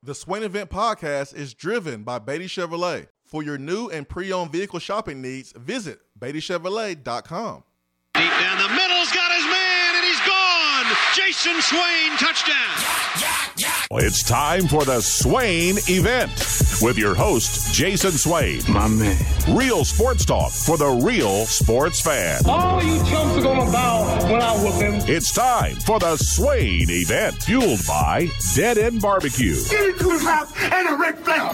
The Swain Event Podcast is driven by Beaty Chevrolet. For your new and pre-owned vehicle shopping needs, visit BeatyChevrolet.com. Deep down the middle's got his man, and he's gone. Jason Swain, touchdown. It's time for the Swain Event with your host, Jason Swain. My man. Real sports talk for the real sports fan. All you chumps are going to bow when I whoop him. It's time for the Swain Event, fueled by Dead End Barbecue. Get into his house and a Ric Flair.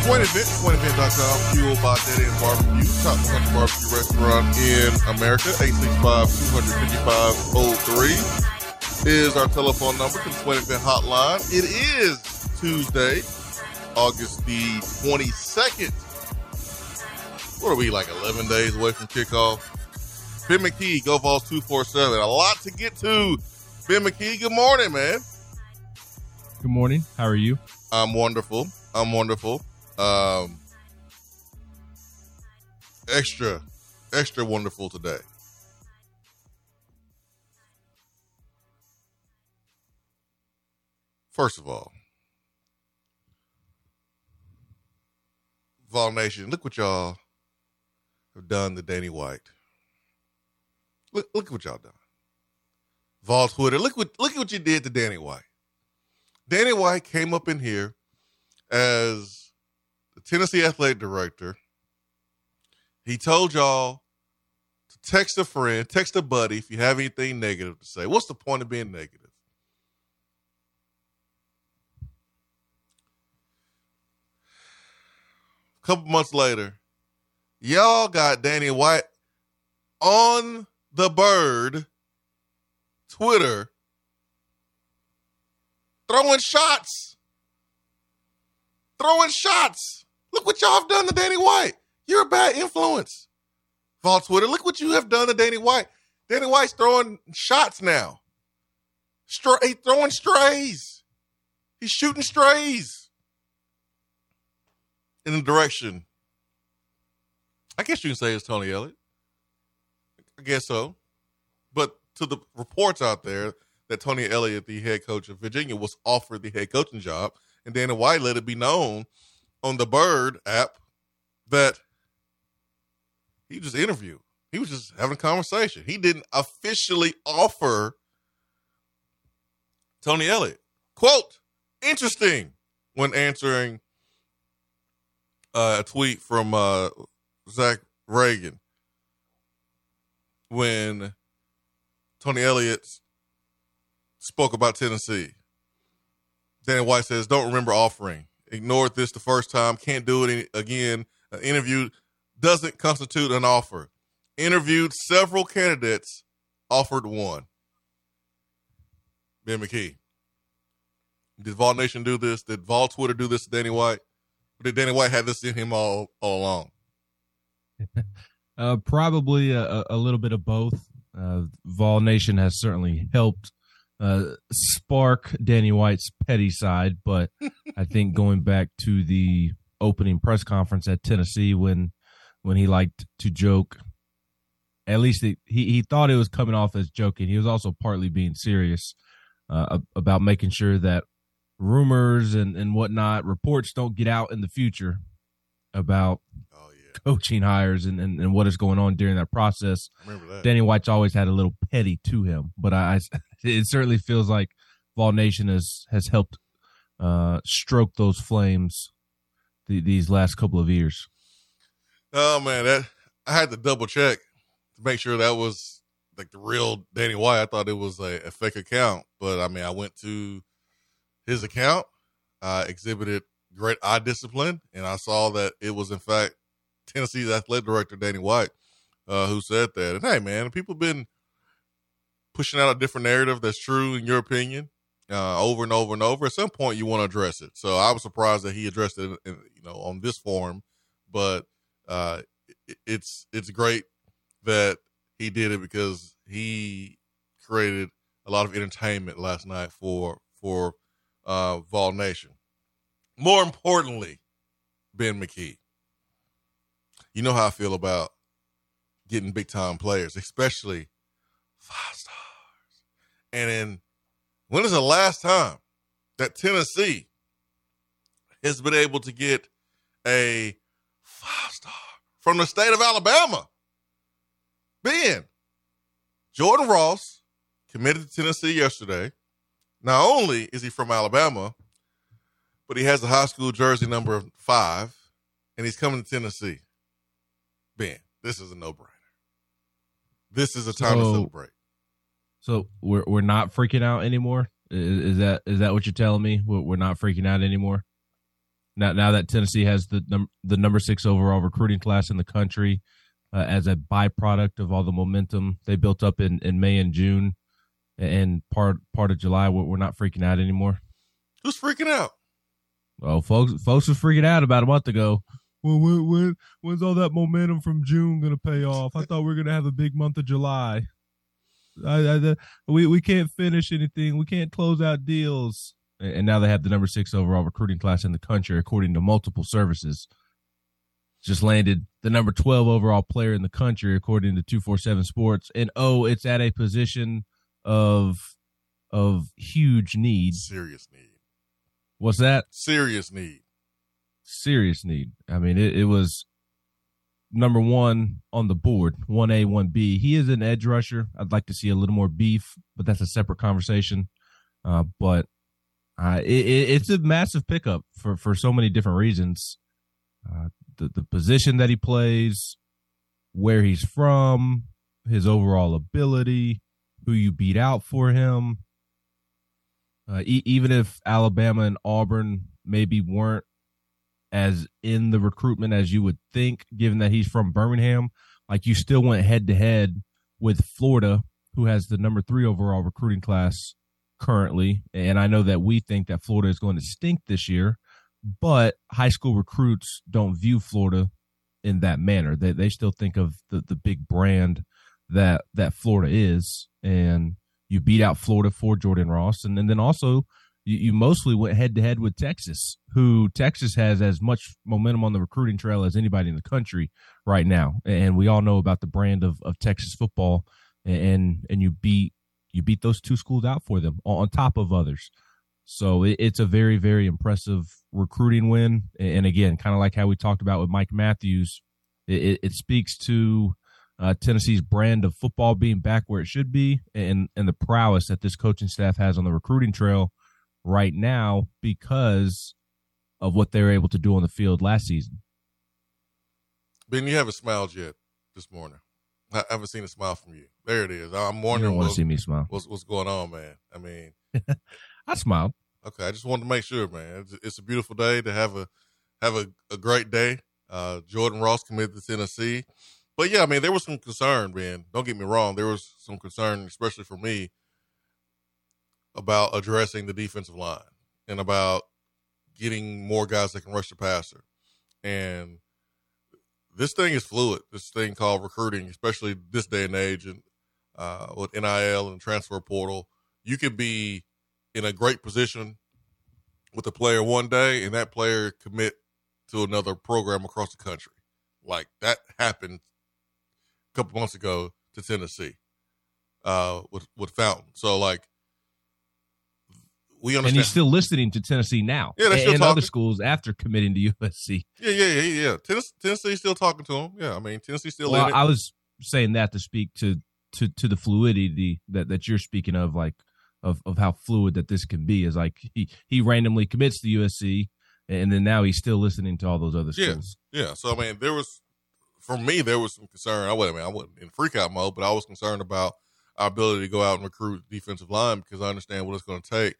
SwainEvent.com, fueled by Dead End Barbecue, top 100 barbecue restaurant in America. 865-255-03 is our telephone number to the Swain Event hotline. It is Tuesday, August the 22nd. What are we, like 11 days away from kickoff? Ben McKee, GoVols247. A lot to get to. Ben McKee, good morning, man. Good morning. How are you? I'm wonderful. Extra wonderful today. First of all, Vol Nation, look what y'all have done to Danny White. Look at what y'all done. Vol Twitter, look at what you did to Danny White. Danny White came up in here as Tennessee athletic director. He told y'all to text a friend, text a buddy if you have anything negative to say. What's the point of being negative? A couple months later, y'all got Danny White on the bird Twitter throwing shots. Look what y'all have done to Danny White. You're a bad influence. Vol Twitter, look what you have done to Danny White. Danny White's throwing shots now. He's throwing strays. He's shooting strays in the direction, I guess you can say, it's Tony Elliott. I guess so. But to the reports out there that Tony Elliott, the head coach of Virginia, was offered the head coaching job, and Danny White let it be known on the Bird app that he just interviewed. He was just having a conversation. He didn't officially offer Tony Elliott. Quote, interesting, when answering a tweet from Zach Reagan when Tony Elliott spoke about Tennessee. Danny White says, don't remember offering. Ignored this the first time. Can't do it again. An interview doesn't constitute an offer. Interviewed several candidates. Offered one. Ben McKee. Did Vol Nation do this? Did Vol Twitter do this to Danny White? Or did Danny White have this in him all along? Probably a little bit of both. Vol Nation has certainly helped spark Danny White's petty side, but I think going back to the opening press conference at Tennessee when he liked to joke, at least he thought it was coming off as joking. He was also partly being serious about making sure that rumors and whatnot, reports don't get out in the future about coaching hires and what is going on during that process. Remember that. Danny White's always had a little petty to him, but it certainly feels like Vol Nation has helped stroke those flames these last couple of years. Oh man, I had to double check to make sure that was like the real Danny White. I thought it was a fake account, but I mean, I went to his account, exhibited great eye discipline, and I saw that it was in fact Tennessee's athletic director, Danny White, who said that. And hey, man, people have been pushing out a different narrative that's true, in your opinion, over and over and over. At some point, you want to address it. So I was surprised that he addressed it, on this forum. But it's great that he did it because he created a lot of entertainment last night for Vol Nation. More importantly, Ben McKee. You know how I feel about getting big-time players, especially five stars. And then when is the last time that Tennessee has been able to get a five-star from the state of Alabama? Ben, Jordan Ross committed to Tennessee yesterday. Not only is he from Alabama, but he has the high school jersey number 5, and he's coming to Tennessee. Ben, this is a no-brainer. This is a time to celebrate. So we're not freaking out anymore? Is that what you're telling me? We're not freaking out anymore? Now that Tennessee has the number 6 overall recruiting class in the country, as a byproduct of all the momentum they built up in May and June and part of July, we're not freaking out anymore. Who's freaking out? Well, folks were freaking out about a month ago. Well, when's all that momentum from June going to pay off? I thought we were going to have a big month of July. We can't finish anything. We can't close out deals. And now they have the number 6 overall recruiting class in the country, according to multiple services. Just landed the number 12 overall player in the country, according to 247 Sports. And, it's at a position of huge need. Serious need. What's that? Serious need. Serious need. I mean, it was number 1 on the board, 1A, 1B. He is an edge rusher. I'd like to see a little more beef, but that's a separate conversation. But it's a massive pickup for so many different reasons. The position that he plays, where he's from, his overall ability, who you beat out for him. Even if Alabama and Auburn maybe weren't as in the recruitment as you would think, given that he's from Birmingham, like you still went head-to-head with Florida, who has the number 3 overall recruiting class currently. And I know that we think that Florida is going to stink this year, but high school recruits don't view Florida in that manner. They still think of the big brand that Florida is. And you beat out Florida for Jordan Ross. And then also you mostly went head-to-head with Texas, who Texas has as much momentum on the recruiting trail as anybody in the country right now. And we all know about the brand of Texas football. And you beat those two schools out for them on top of others. So it's a very, very impressive recruiting win. And again, kind of like how we talked about with Mike Matthews, it speaks to Tennessee's brand of football being back where it should be and the prowess that this coaching staff has on the recruiting trail right now because of what they were able to do on the field last season. Ben, you haven't smiled yet this morning. I haven't seen a smile from you. There it is. I'm wondering you don't want to see me smile. What's going on, man? I mean, I smiled. Okay, I just wanted to make sure, man. It's a beautiful day to have a great day. Jordan Ross committed to Tennessee, but yeah, I mean, there was some concern, man. Don't get me wrong. There was some concern, especially for me, about addressing the defensive line and about getting more guys that can rush the passer. And this thing is fluid. This thing called recruiting, especially this day and age, and with NIL and transfer portal, you could be in a great position with a player one day and that player commit to another program across the country. Like that happened a couple months ago to Tennessee with Fountain. So like we understand. And he's still listening to Tennessee now. Yeah, they're still and talking. Other schools after committing to USC. Yeah. Tennessee's still talking to him. Yeah, I mean, Tennessee's still in it. I was saying that to speak to the fluidity that you're speaking of, like, of how fluid that this can be, is like he randomly commits to USC and then now he's still listening to all those other schools. Yeah. So, I mean, there was some concern. I wasn't in freakout mode, but I was concerned about our ability to go out and recruit defensive line because I understand what it's going to take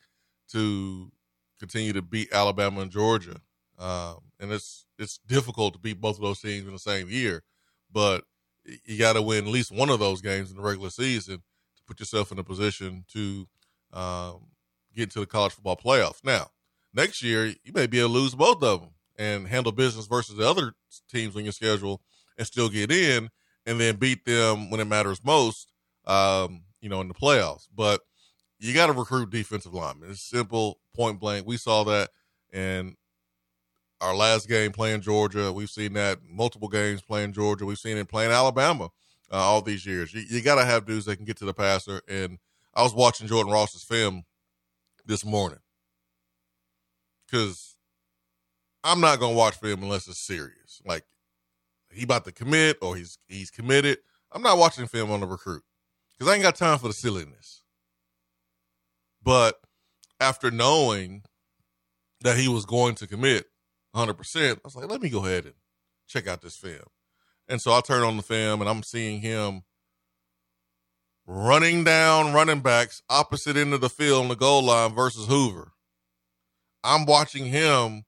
to continue to beat Alabama and Georgia. And it's difficult to beat both of those teams in the same year, but you got to win at least one of those games in the regular season to put yourself in a position to get into the college football playoffs. Now, next year, you may be able to lose both of them and handle business versus the other teams on your schedule and still get in and then beat them when it matters most, in the playoffs. But you got to recruit defensive linemen. It's simple, point blank. We saw that in our last game playing Georgia. We've seen that multiple games playing Georgia. We've seen it playing Alabama. all these years. You got to have dudes that can get to the passer. And I was watching Jordan Ross's film this morning because I'm not going to watch film unless it's serious. Like, he about to commit or he's committed. I'm not watching film on the recruit because I ain't got time for the silliness. But after knowing that he was going to commit 100%, I was like, let me go ahead and check out this film. And so I turn on the film, and I'm seeing him running down running backs opposite end of the field on the goal line versus Hoover. I'm watching him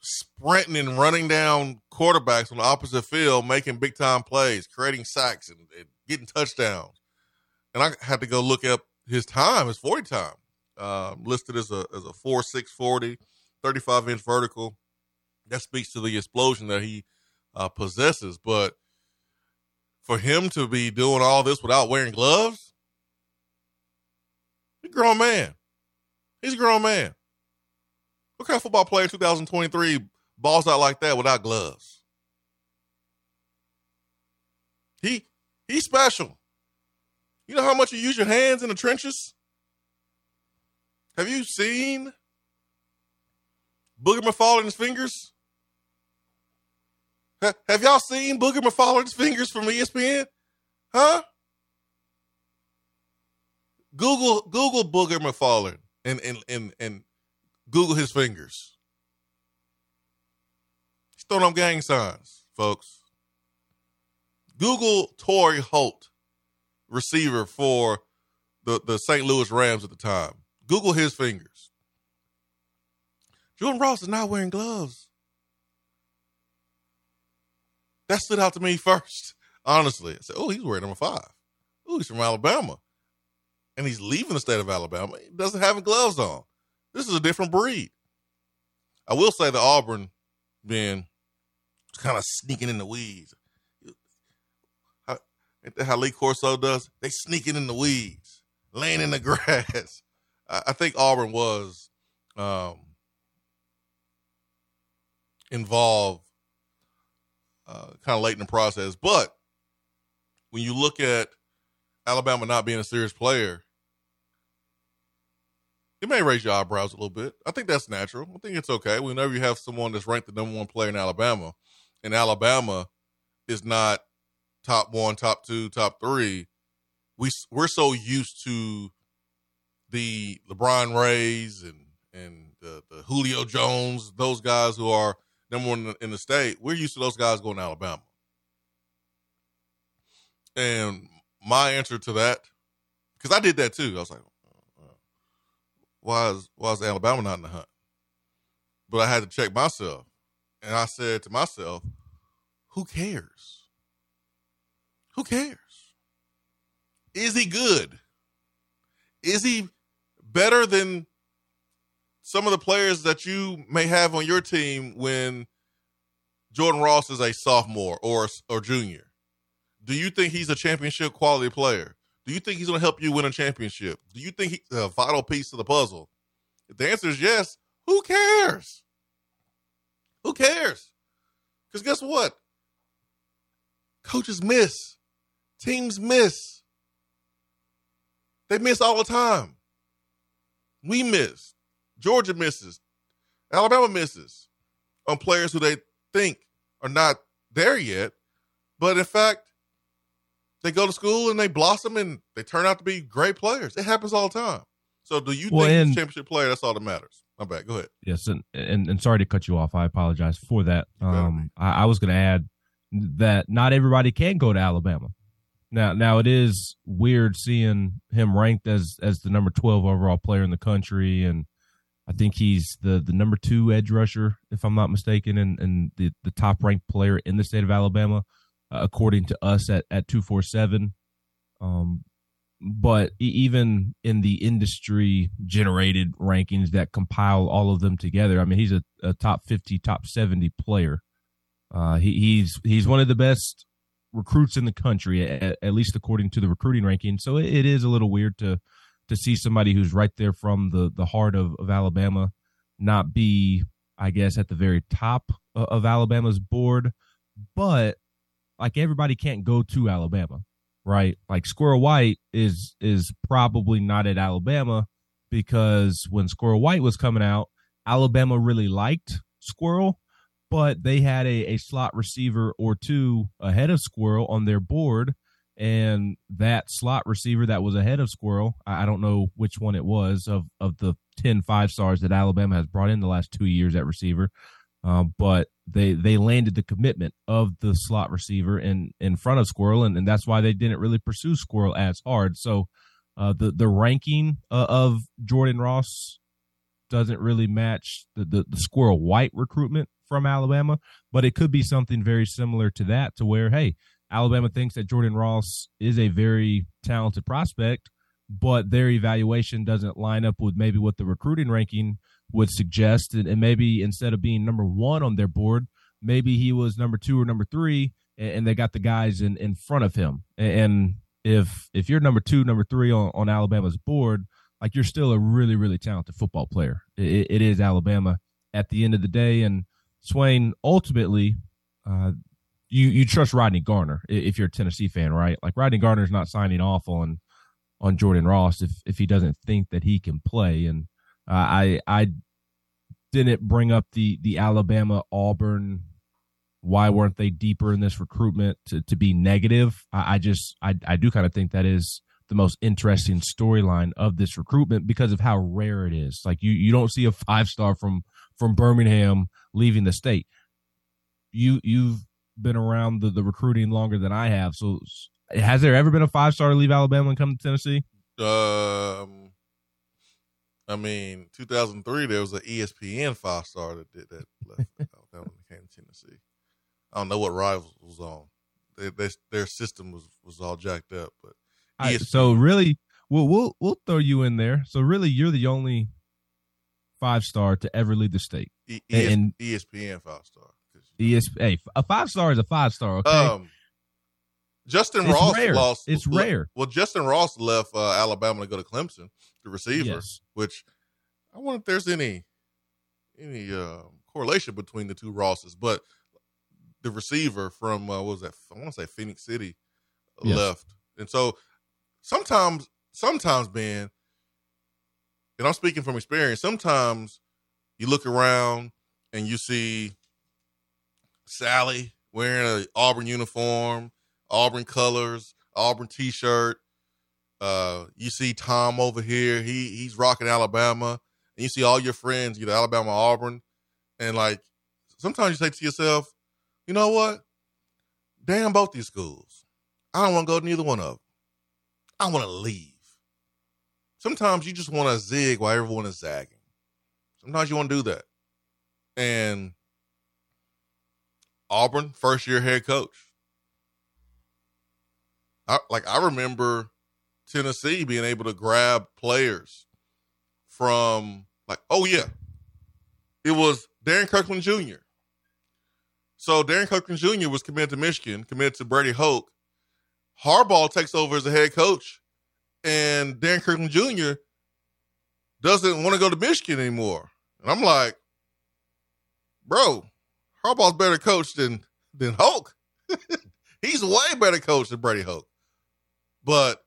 sprinting and running down quarterbacks on the opposite field, making big-time plays, creating sacks, and getting touchdowns. And I had to go look up his time, his 40 time, listed as a 4.6 40, 35-inch vertical. That speaks to the explosion that he possesses. But for him to be doing all this without wearing gloves, he's a grown man. He's a grown man. What kind of football player in 2023 balls out like that without gloves? He's special. You know how much you use your hands in the trenches? Have you seen Booger McFarland's fingers? Have y'all seen Booger McFarland's fingers from ESPN? Huh? Google Booger McFarland and Google his fingers. He's throwing up gang signs, folks. Google Torrey Holt, receiver for the St. Louis Rams at the time. Google his fingers. Jordan Ross is not wearing gloves. That stood out to me first, honestly. I said, oh, he's wearing number 5. Oh, he's from Alabama. And he's leaving the state of Alabama. He doesn't have gloves on. This is a different breed. I will say the Auburn, Ben, was kind of sneaking in the weeds. How Lee Corso does? They sneaking in the weeds, laying in the grass. I think Auburn was involved kind of late in the process. But when you look at Alabama not being a serious player, it may raise your eyebrows a little bit. I think that's natural. I think it's okay. Whenever you have someone that's ranked the number 1 player in Alabama, and Alabama is not top 1, top 2, top 3, we're so used to the LeBron Rays and the Julio Jones, those guys who are number 1 in the state. We're used to those guys going to Alabama. And my answer to that, because I did that too. I was like, why is Alabama not in the hunt? But I had to check myself. And I said to myself, who cares? Who cares? Is he good? Is he better than some of the players that you may have on your team when Jordan Ross is a sophomore or junior? Do you think he's a championship quality player? Do you think he's going to help you win a championship? Do you think he's a vital piece to the puzzle? If the answer is yes, who cares? Who cares? Because guess what? Coaches miss. Teams miss. They miss all the time. We miss. Georgia misses. Alabama misses on players who they think are not there yet. But in fact, they go to school and they blossom and they turn out to be great players. It happens all the time. So do you think he's a championship player? That's all that matters. I'm back. Go ahead. Yes. And sorry to cut you off. I apologize for that. I was going to add that not everybody can go to Alabama. Now it is weird seeing him ranked as the number 12 overall player in the country. And I think he's the number 2 edge rusher, if I'm not mistaken, and the top ranked player in the state of Alabama, according to us at 247. But even in the industry generated rankings that compile all of them together, I mean, he's a top 50, top 70 player. He's one of the best recruits in the country, at least according to the recruiting ranking. So it is a little weird to see somebody who's right there from the heart of Alabama not be, I guess, at the very top of Alabama's board. But like everybody can't go to Alabama, right? Like Squirrel White is probably not at Alabama, because when Squirrel White was coming out, Alabama really liked Squirrel, but they had a slot receiver or two ahead of Squirrel on their board. And that slot receiver that was ahead of Squirrel, I don't know which one it was of the 10 5-stars that Alabama has brought in the last 2 years at receiver. But they landed the commitment of the slot receiver in front of Squirrel, and that's why they didn't really pursue Squirrel as hard. So the ranking of Jordan Ross doesn't really match the Squirrel White recruitment from Alabama, but it could be something very similar to that, to where, hey, Alabama thinks that Jordan Ross is a very talented prospect, but their evaluation doesn't line up with maybe what the recruiting ranking would suggest. And maybe instead of being number one on their board, maybe he was number two or number three, and they got the guys in front of him. And if you're number two, number three on Alabama's board, like, you're still a really, really talented football player. It is Alabama at the end of the day. And Swain, ultimately, you trust Rodney Garner if you're a Tennessee fan, right? Like, Rodney Garner is not signing off on Jordan Ross if he doesn't think that he can play. And I didn't bring up the Alabama-Auburn, why weren't they deeper in this recruitment, to be negative. I do kind of think that is the most interesting storyline of this recruitment because of how rare it is. Like, you don't see a 5-star from Birmingham leaving the state. You've been around the recruiting longer than I have. So has there ever been a 5-star leave Alabama and come to Tennessee? 2003, there was an ESPN 5-star that did that. Left Alabama and came to Tennessee. I don't know what Rivals was on. Their system was all jacked up. But right, so really, we'll throw you in there. So really, you're the only 5-star to ever leave the state. And ESPN 5-star. Hey, a 5-star is a 5-star. Okay. Justin Ross left Alabama to go to Clemson, the receiver. Yes. Which I wonder if there's any correlation between the two Rosses. But the receiver from I want to say Phoenix City, yes, left, and so sometimes, Ben, and I'm speaking from experience. Sometimes you look around and you see Sally wearing an Auburn uniform, Auburn colors, Auburn T-shirt. You see Tom over here; he's rocking Alabama, and you see all your friends either Alabama or Auburn. And like, sometimes you say to yourself, "You know what? Damn both these schools. I don't want to go to neither one of them. I want to leave." Sometimes you just want to zig while everyone is zagging. Sometimes you want to do that, and Auburn, first-year head coach. I remember Tennessee being able to grab players from, it was Darren Kirkland Jr. So Darren Kirkland Jr. was committed to Michigan, committed to Brady Hoke. Harbaugh takes over as the head coach, and Darren Kirkland Jr. doesn't want to go to Michigan anymore. And I'm like, bro, Harbaugh's better coach than Hoke. He's way better coach than Brady Hoke. But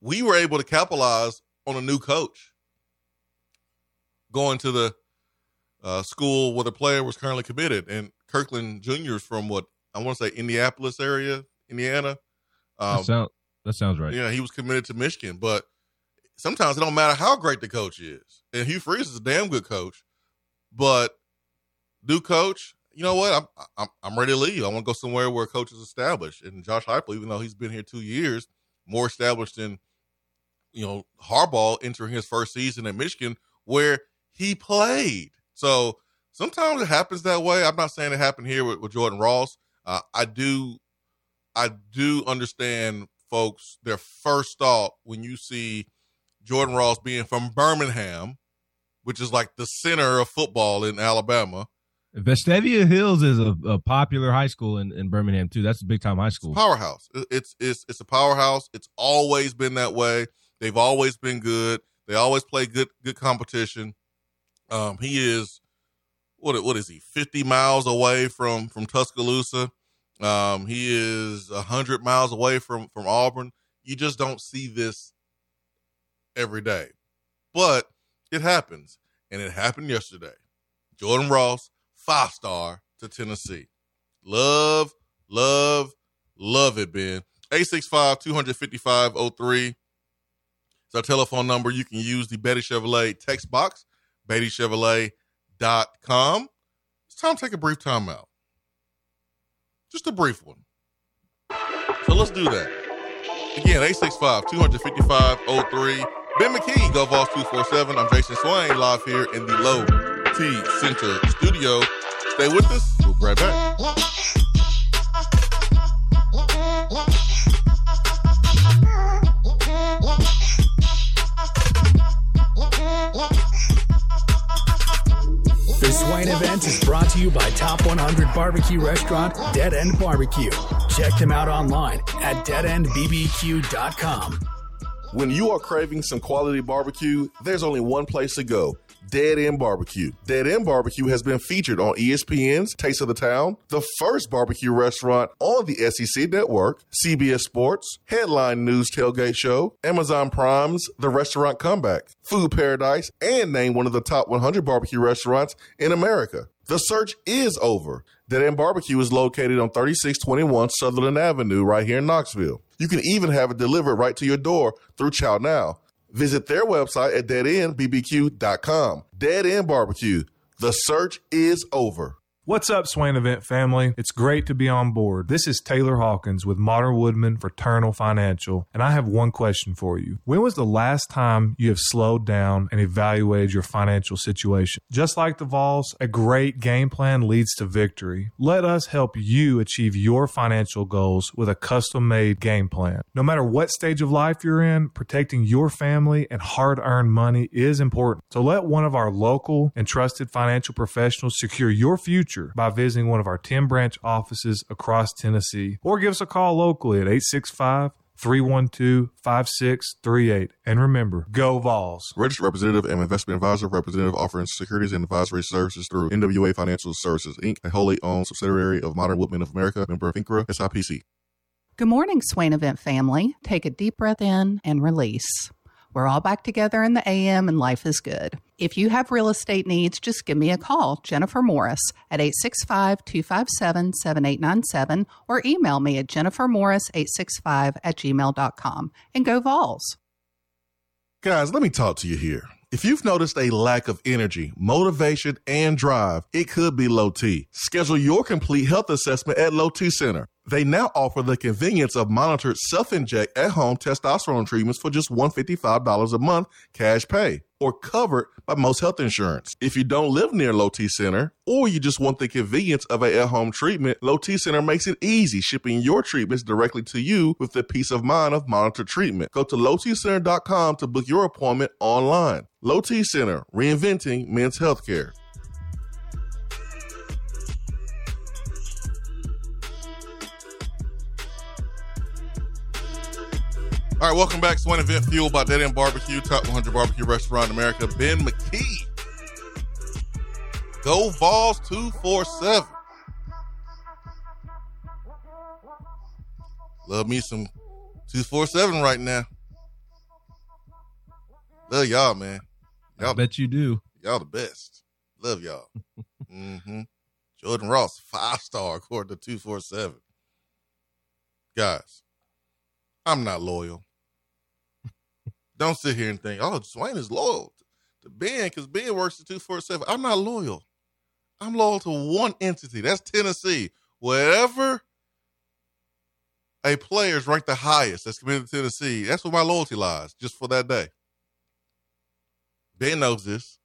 we were able to capitalize on a new coach going to the school where the player was currently committed. And Kirkland Jr. is from Indianapolis area, Indiana. That sounds right. Yeah, he was committed to Michigan. But sometimes it don't matter how great the coach is. And Hugh Freeze is a damn good coach. But new coach, you know what? I'm ready to leave. I want to go somewhere where a coach is established. And Josh Heupel, even though he's been here 2 years, more established than, Harbaugh entering his first season at Michigan where he played. So sometimes it happens that way. I'm not saying it happened here with Jordan Ross. I do understand folks, their first thought when you see Jordan Ross being from Birmingham, which is like the center of football in Alabama. Vestavia Hills is a popular high school in Birmingham too. That's a big time high school. It's a powerhouse. It's a powerhouse. It's always been that way. They've always been good. They always play good competition. He is 50 miles away from Tuscaloosa. He is 100 miles away from Auburn. You just don't see this every day. But it happens, and it happened yesterday. Jordan Ross, 5-star to Tennessee. Love it, Ben. 865-255-03 is our telephone number. You can use the Beaty Chevrolet text box, BeatyChevrolet.com. It's time to take a brief timeout. Just a brief one. So let's do that. Again, 865-255-03. Ben McKee, GoVols247. I'm Jason Swain, live here in the Low T Center studio. Stay with us. We'll be right back. The Swain Event is brought to you by Top 100 Barbecue Restaurant, Dead End Barbecue. Check them out online at deadendbbq.com. When you are craving some quality barbecue, there's only one place to go. Dead End Barbecue. Dead End Barbecue has been featured on ESPN's Taste of the Town, the first barbecue restaurant on the SEC Network, CBS Sports, Headline News Tailgate Show, Amazon Prime's The Restaurant Comeback, Food Paradise, and named one of the top 100 barbecue restaurants in America. The search is over. Dead End Barbecue is located on 3621 Sutherland Avenue right here in Knoxville. You can even have it delivered right to your door through Chow Now. Visit their website at deadendbbq.com. Dead End Barbecue. The search is over. What's up, Swain Event family? It's great to be on board. This is Taylor Hawkins with Modern Woodman Fraternal Financial, and I have one question for you. When was the last time you have slowed down and evaluated your financial situation? Just like the Vols, a great game plan leads to victory. Let us help you achieve your financial goals with a custom-made game plan. No matter what stage of life you're in, protecting your family and hard-earned money is important. So let one of our local and trusted financial professionals secure your future by visiting one of our 10 branch offices across Tennessee, or give us a call locally at 865-312-5638. And remember, go Vols. Registered representative and investment advisor. Representative offering securities and advisory services through NWA Financial Services, Inc., a wholly owned subsidiary of Modern Woodmen of America, member of FINCRA, SIPC. Good morning, Swain Event family. Take a deep breath in and release. We're all back together in the AM and life is good. If you have real estate needs, just give me a call, Jennifer Morris, at 865-257-7897, or email me at jennifermorris865@gmail.com. And go Vols. Guys, let me talk to you here. If you've noticed a lack of energy, motivation, and drive, it could be Low T. Schedule your complete health assessment at Low T Center. They now offer the convenience of monitored self-inject at-home testosterone treatments for just $155 a month cash pay, or covered by most health insurance. If you don't live near Low T Center, or you just want the convenience of a at-home treatment, Low T Center makes it easy, shipping your treatments directly to you with the peace of mind of monitored treatment. Go to lowtcenter.com to book your appointment online. Low T Center, reinventing men's healthcare. All right, welcome back. Swain Event Fueled by Dead End Barbecue, top 100 barbecue restaurant in America. Ben McKee. Go Vols247. Love me some 247 right now. Love y'all, man. Y'all, I bet you do. Y'all the best. Love y'all. Mm-hmm. Jordan Ross, 5-star according to 247. Guys, I'm not loyal. Don't sit here and think, oh, Swain is loyal to Ben because Ben works at 247. I'm not loyal. I'm loyal to one entity. That's Tennessee. Wherever a player is ranked the highest that's committed to Tennessee, that's where my loyalty lies, just for that day. Ben knows this.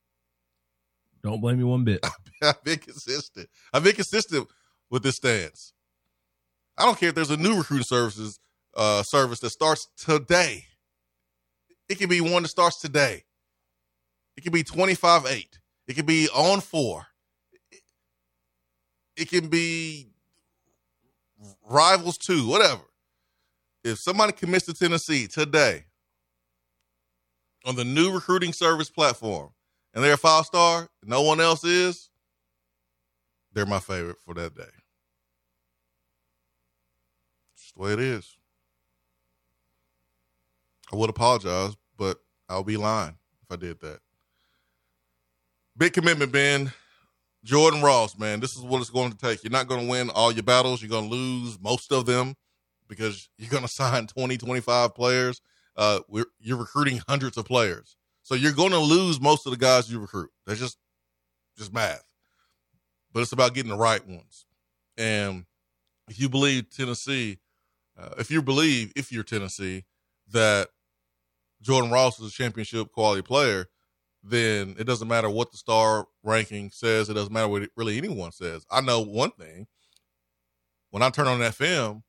Don't blame me one bit. I've been consistent. I've been consistent with this stance. I don't care if there's a new recruiting service that starts today. It can be one that starts today. It can be 25-8. It can be on 4. It can be Rivals 2, whatever. If somebody commits to Tennessee today on the new recruiting service platform and they're a 5-star, no one else is, they're my favorite for that day. the way it is. I would apologize, but I'll be lying if I did that. Big commitment, Ben. Jordan Ross, man, this is what it's going to take. You're not going to win all your battles. You're going to lose most of them because you're going to sign 20, 25 players. You're recruiting hundreds of players. So you're going to lose most of the guys you recruit. That's just math. But it's about getting the right ones. And if you believe Tennessee, if you're Tennessee, that Jordan Ross is a championship quality player, then it doesn't matter what the star ranking says. It doesn't matter what really anyone says. I know one thing. When I turn on FM and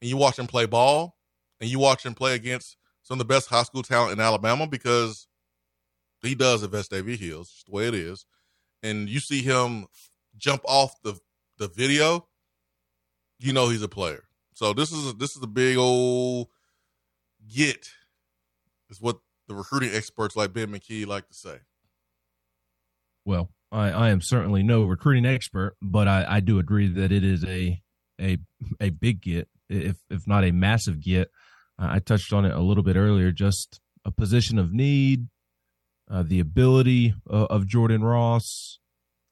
you watch him play ball and you watch him play against some of the best high school talent in Alabama, because he does at Vest Davy Hills, just the way it is, and you see him jump off the video, you know he's a player. So this is a big old get, is what the recruiting experts like Ben McKee like to say. Well, I am certainly no recruiting expert, but I do agree that it is a big get, if not a massive get. I touched on it a little bit earlier, just a position of need, the ability of Jordan Ross,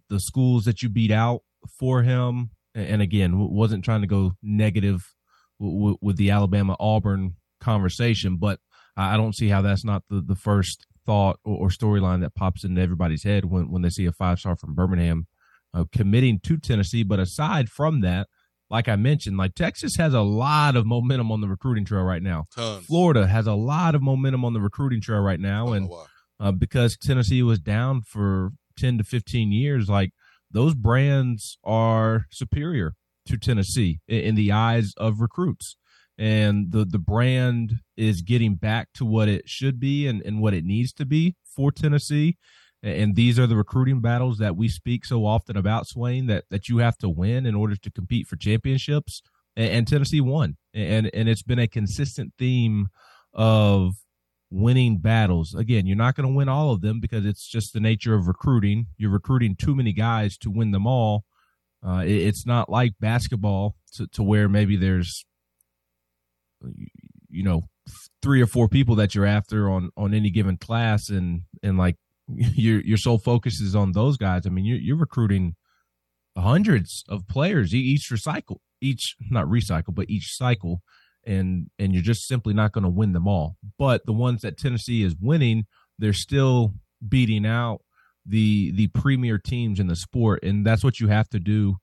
the schools that you beat out for him. And again, wasn't trying to go negative with the Alabama-Auburn conversation, but I don't see how that's not the first thought or storyline that pops into everybody's head when they see a five-star from Birmingham committing to Tennessee. But aside from that, like I mentioned, like Texas has a lot of momentum on the recruiting trail right now. Tons. Florida has a lot of momentum on the recruiting trail right now. And because Tennessee was down for 10 to 15 years, like those brands are superior to Tennessee in the eyes of recruits. And the brand is getting back to what it should be and what it needs to be for Tennessee. And these are the recruiting battles that we speak so often about, Swain, that you have to win in order to compete for championships. And Tennessee won. And it's been a consistent theme of winning battles. Again, you're not going to win all of them because it's just the nature of recruiting. You're recruiting too many guys to win them all. It's not like basketball to where maybe there's, you know, 3 or 4 people that you're after on any given class and like, your sole focus is on those guys. I mean, you're recruiting hundreds of players each cycle, and you're just simply not going to win them all. But the ones that Tennessee is winning, they're still beating out the premier teams in the sport, and that's what you have to do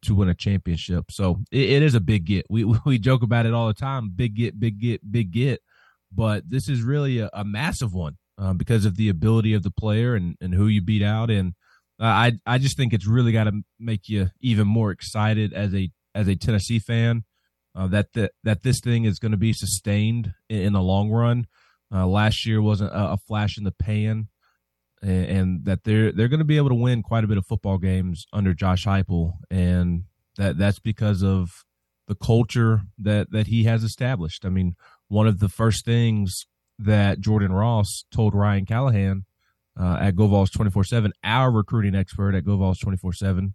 to win a championship. So it is a big get. We joke about it all the time, big get. But this is really a massive one. Because of the ability of the player and who you beat out. And I just think it's really got to make you even more excited as a Tennessee fan that this thing is going to be sustained in the long run. Last year wasn't a flash in the pan, and that they're going to be able to win quite a bit of football games under Josh Heupel, and that's because of the culture that he has established. I mean, one of the first things that Jordan Ross told Ryan Callahan at GoVols247, our recruiting expert at GoVols247,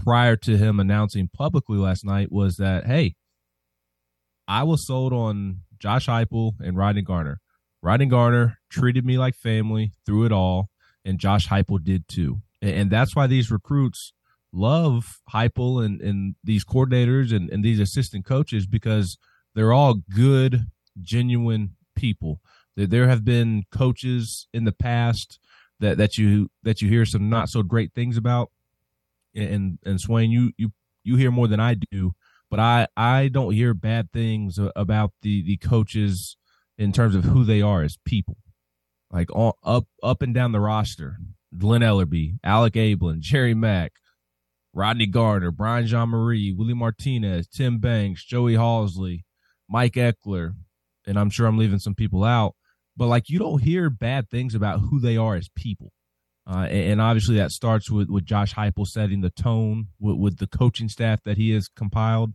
prior to him announcing publicly last night, was that, hey, I was sold on Josh Heupel and Rodney Garner. Rodney Garner treated me like family through it all, and Josh Heupel did too. And that's why these recruits love Heupel and these coordinators and these assistant coaches, because they're all good, genuine people. There have been coaches in the past that you hear some not so great things about, and Swain, you hear more than I do, but I don't hear bad things about the coaches in terms of who they are as people. Like all, up and down the roster, Glenn Ellerby, Alec Ablin, Jerry Mack, Rodney Garner, Brian Jean-Marie, Willie Martinez, Tim Banks, Joey Halzle, Mike Eckler. And I'm sure I'm leaving some people out, but like, you don't hear bad things about who they are as people. And obviously that starts with Josh Heupel setting the tone with the coaching staff that he has compiled,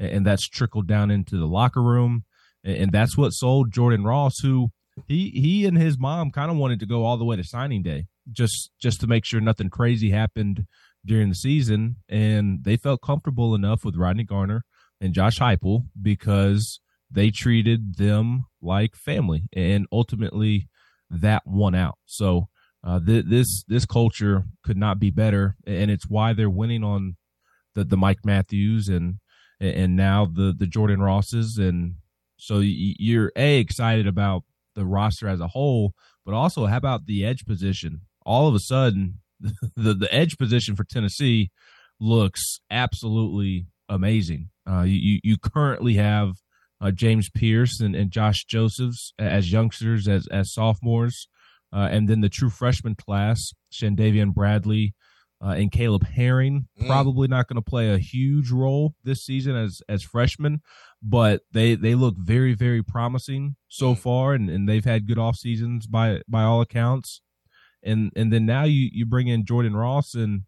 and that's trickled down into the locker room. And that's what sold Jordan Ross, who he and his mom kind of wanted to go all the way to signing day, just to make sure nothing crazy happened during the season. And they felt comfortable enough with Rodney Garner and Josh Heupel because they treated them like family and ultimately that won out. So this culture could not be better, and it's why they're winning on the Mike Matthews and now the Jordan Rosses. And so you're excited about the roster as a whole, but also how about the edge position? All of a sudden, the edge position for Tennessee looks absolutely amazing. You currently have James Pierce and Josh Josephs as youngsters, as sophomores, and then the true freshman class, Shandavian Bradley and Caleb Herring, probably not going to play a huge role this season as freshmen, but they look very, very promising so far, and they've had good off seasons by all accounts. And then now you bring in Jordan Ross, and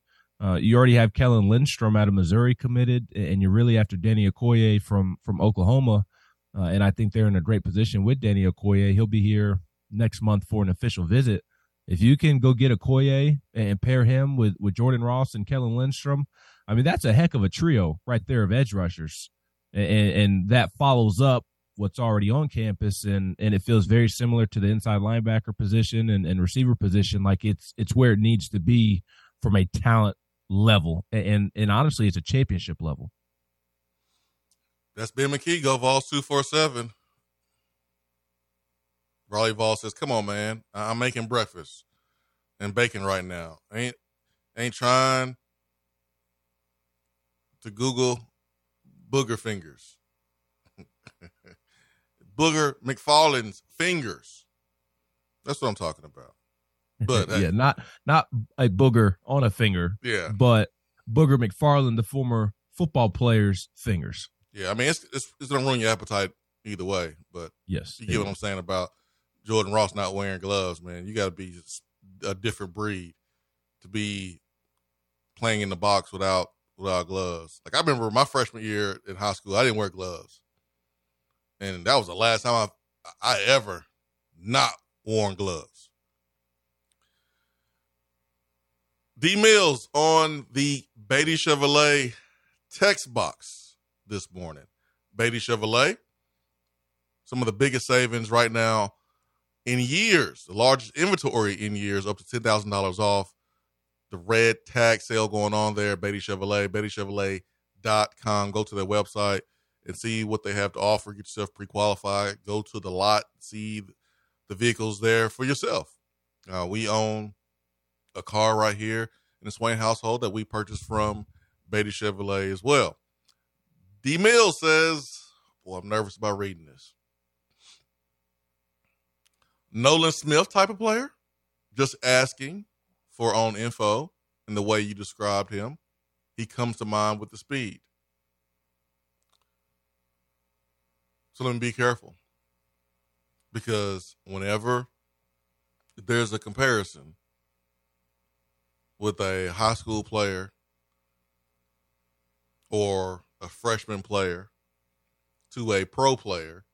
you already have Kellen Lindstrom out of Missouri committed, and you're really after Danny Okoye from Oklahoma. And I think they're in a great position with Danny Okoye. He'll be here next month for an official visit. If you can go get Okoye and pair him with Jordan Ross and Kellen Lindstrom, I mean, that's a heck of a trio right there of edge rushers. And that follows up what's already on campus, and it feels very similar to the inside linebacker position and receiver position. Like it's where it needs to be from a talent level. And honestly, it's a championship level. That's Ben McKee, GoVols247. Raleigh Vol says, "Come on, man! I'm making breakfast and bacon right now. Ain't trying to Google booger fingers, booger McFarland's fingers. That's what I'm talking about. But yeah, not a booger on a finger. Yeah, but Booger McFarland, the former football player's fingers. Yeah, I mean it's gonna ruin your appetite either way. But yes, you get what I'm saying about." Jordan Ross not wearing gloves, man. You got to be a different breed to be playing in the box without gloves. Like I remember my freshman year in high school, I didn't wear gloves, and that was the last time I ever not worn gloves. D Mills on the Beaty Chevrolet text box this morning. Beaty Chevrolet, some of the biggest savings right now in years, the largest inventory in years, up to $10,000 off. The red tag sale going on there, Beaty Chevrolet, BeatyChevrolet.com. Go to their website and see what they have to offer. Get yourself pre-qualified. Go to the lot, see the vehicles there for yourself. We own a car right here in the Swain household that we purchased from Beaty Chevrolet as well. D. Mills says, boy, I'm nervous about reading this. Nolan Smith type of player, just asking for own info in the way you described him. He comes to mind with the speed. So let me be careful, because whenever there's a comparison with a high school player or a freshman player to a pro player,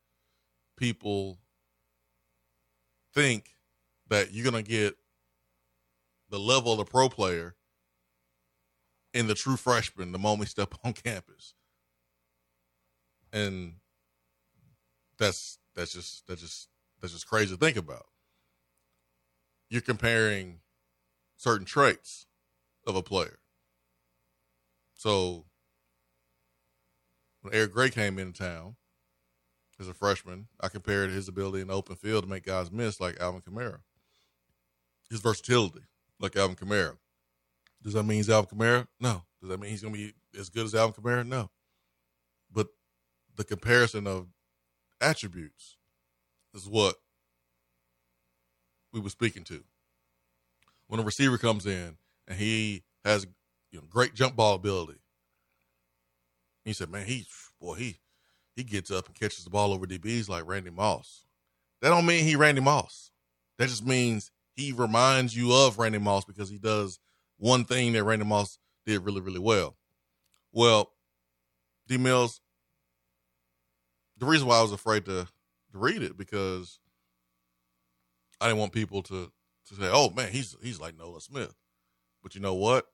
people think that you're going to get the level of the pro player in the true freshman the moment you step on campus. And that's just crazy to think about. You're comparing certain traits of a player. So when Eric Gray came into town as a freshman, I compared his ability in the open field to make guys miss like Alvin Kamara. His versatility, like Alvin Kamara. Does that mean he's Alvin Kamara? No. Does that mean he's going to be as good as Alvin Kamara? No. But the comparison of attributes is what we were speaking to. When a receiver comes in and he has great jump ball ability, he said, man, he gets up and catches the ball over DBs like Randy Moss. That don't mean he Randy Moss. That just means he reminds you of Randy Moss because he does one thing that Randy Moss did really, really well. Well, D. Mills, the reason why I was afraid to read it because I didn't want people to say, oh, man, he's like Nolan Smith. But you know what?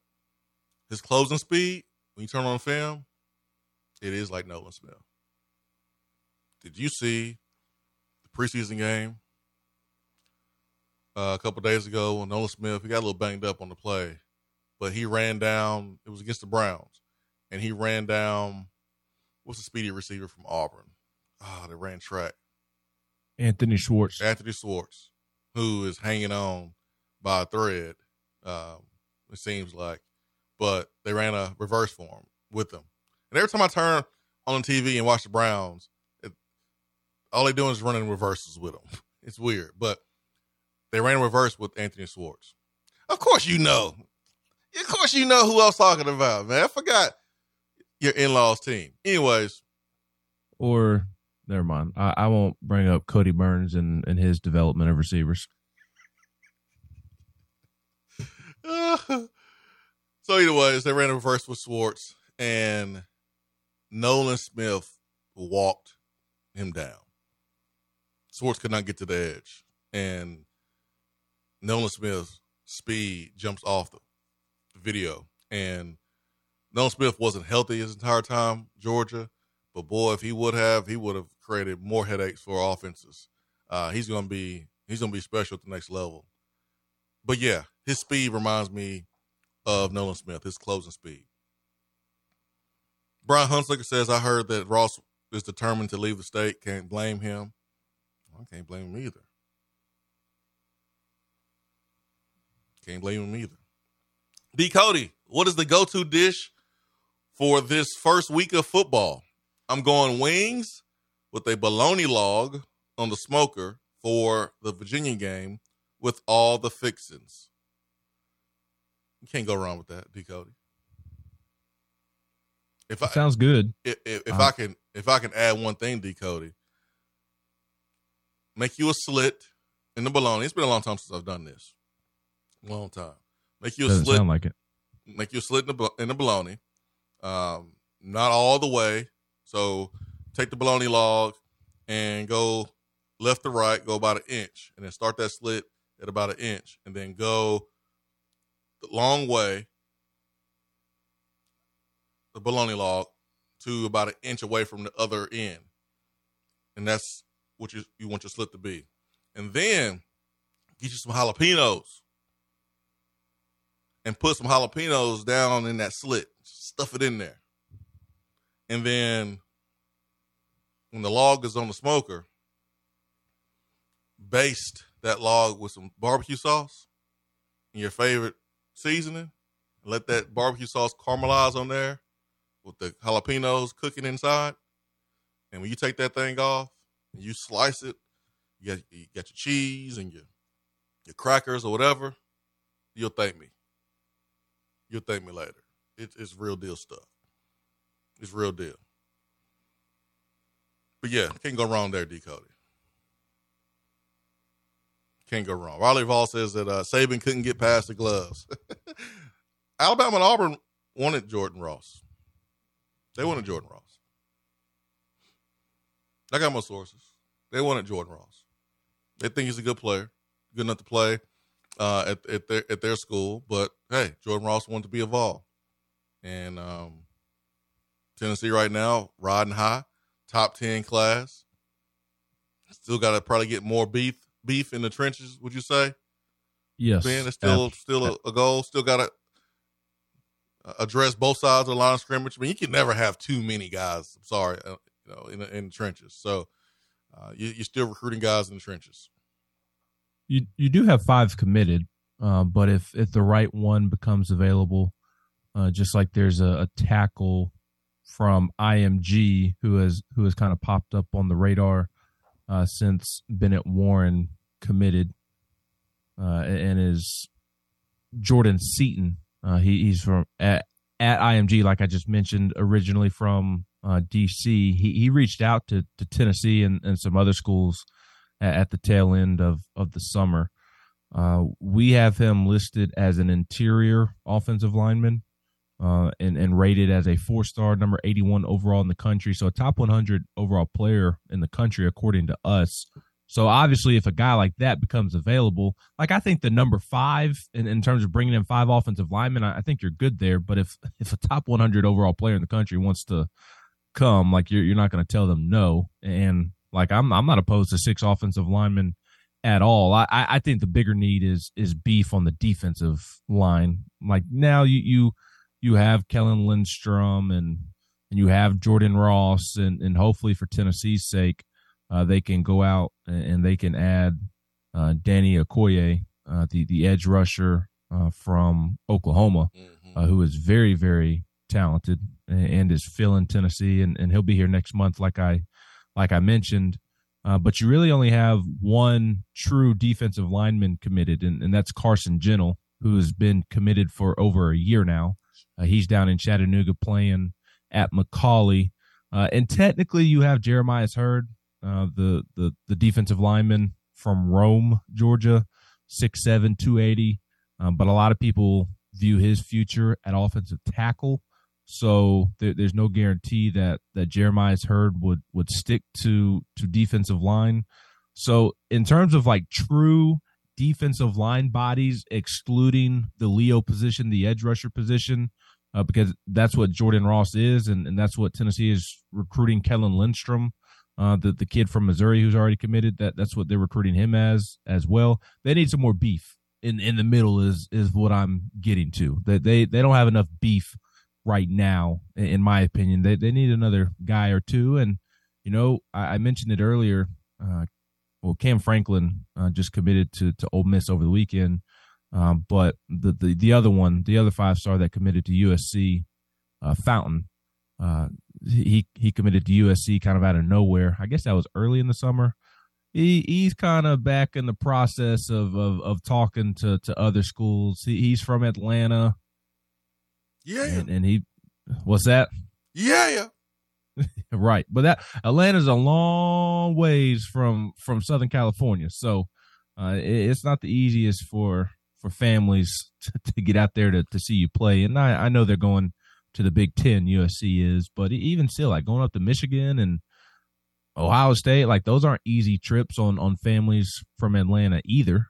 His closing speed, when you turn on film, It is like Nolan Smith. Did you see the preseason game a couple days ago when Nolan Smith, he got a little banged up on the play, but he ran down, it was against the Browns, and he ran down, what's the speedy receiver from Auburn? Ah, they ran track. Anthony Schwartz, who is hanging on by a thread, it seems like, but they ran a reverse form with them. And every time I turn on TV and watch the Browns, all they're doing is running reverses with them. It's weird, but they ran reverse with Anthony Schwartz. Of course you know who I was talking about, man. I forgot your in-laws team. Anyways. Or, never mind. I won't bring up Cody Burns and his development of receivers. So, anyways, they ran a reverse with Schwartz, and Nolan Smith walked him down. Schwartz could not get to the edge, and Nolan Smith's speed jumps off the video. And Nolan Smith wasn't healthy his entire time, Georgia, but boy, if he would have created more headaches for offenses. He's gonna be special at the next level. But yeah, his speed reminds me of Nolan Smith, his closing speed. Brian Hunsaker says, I heard that Ross is determined to leave the state. Can't blame him. I can't blame him either. D. Cody, what is the go-to dish for this first week of football? I'm going wings with a bologna log on the smoker for the Virginia game with all the fixings. You can't go wrong with that, D. Cody. Sounds good. If I can add one thing, D. Cody, make you a slit in the bologna. It's been a long time since I've done this. Long time. Make you a Doesn't slit. Sound like it. Make you a slit in the bologna. Not all the way. So take the bologna log and go left to right. Go about an inch, and then start that slit at about an inch, and then go the long way. The bologna log to about an inch away from the other end, and that's what you want your slit to be. And then get you some jalapenos and put some jalapenos down in that slit. Stuff it in there. And then when the log is on the smoker, baste that log with some barbecue sauce and your favorite seasoning. Let that barbecue sauce caramelize on there with the jalapenos cooking inside. And when you take that thing off and you slice it, you got your cheese and your crackers or whatever, you'll thank me. You'll thank me later. It's real deal stuff. It's real deal. But yeah, can't go wrong there, D. Cody. Can't go wrong. Riley Vall says that Saban couldn't get past the gloves. Alabama and Auburn wanted Jordan Ross. They wanted Jordan Ross. I got my sources. They wanted Jordan Ross. They think he's a good player, good enough to play at their school. But hey, Jordan Ross wanted to be involved. And Tennessee right now riding high, top 10 class. Still got to probably get more beef in the trenches. Would you say? Yes. Ben, it's still a goal. Still got to address both sides of the line of scrimmage. I mean, you can never have too many guys. I'm sorry, in the trenches. So you're still recruiting guys in the trenches. You do have 5 committed, but if the right one becomes available, just like there's a tackle from IMG who has kind of popped up on the radar since Bennett Warren committed, and is Jordan Seaton. He's from at IMG, like I just mentioned, originally from DC. He reached out to Tennessee and some other schools at the tail end of the summer. We have him listed as an interior offensive lineman and rated as a 4-star, number 81 overall in the country. So a top 100 overall player in the country, according to us. So obviously if a guy like that becomes available, like I think the number 5 in terms of bringing in 5 offensive linemen, I think you're good there. But if a top 100 overall player in the country wants to come. Like you're not going to tell them no. And like I'm not opposed to 6 offensive linemen at all. I think the bigger need is beef on the defensive line. Like now you have Kellen Lindstrom and you have Jordan Ross and hopefully for Tennessee's sake, they can go out and they can add Danny Okoye, the edge rusher from Oklahoma, who is very, very talented and is filling Tennessee, and he'll be here next month, like I mentioned. But you really only have one true defensive lineman committed, and that's Carson Gentle, who has been committed for over a year now. He's down in Chattanooga playing at McCauley, and technically you have Jeremiah's Hurd, the defensive lineman from Rome, Georgia, 6'7", 280. But a lot of people view his future at offensive tackle. So there's no guarantee that Jeremiah's Hurd would stick to defensive line. So in terms of like true defensive line bodies, excluding the Leo position, the edge rusher position, because that's what Jordan Ross is, and that's what Tennessee is recruiting Kellen Lindstrom, the kid from Missouri who's already committed. That's what they're recruiting him as well. They need some more beef in the middle is what I'm getting to. They don't have enough beef right now, in my opinion. They need another guy or two. And, you know, I mentioned it earlier. Cam Franklin just committed to Ole Miss over the weekend. But the other one, the other 5-star that committed to USC, Fountain, he committed to USC kind of out of nowhere. I guess that was early in the summer. He's kind of back in the process of talking to other schools. He's from Atlanta. Yeah. And he, what's that? Yeah. Right. But that Atlanta's a long ways from Southern California. So it's not the easiest for families to get out there to see you play. And I know they're going to the Big Ten, USC is, but even still, like going up to Michigan and Ohio State, like those aren't easy trips on families from Atlanta either.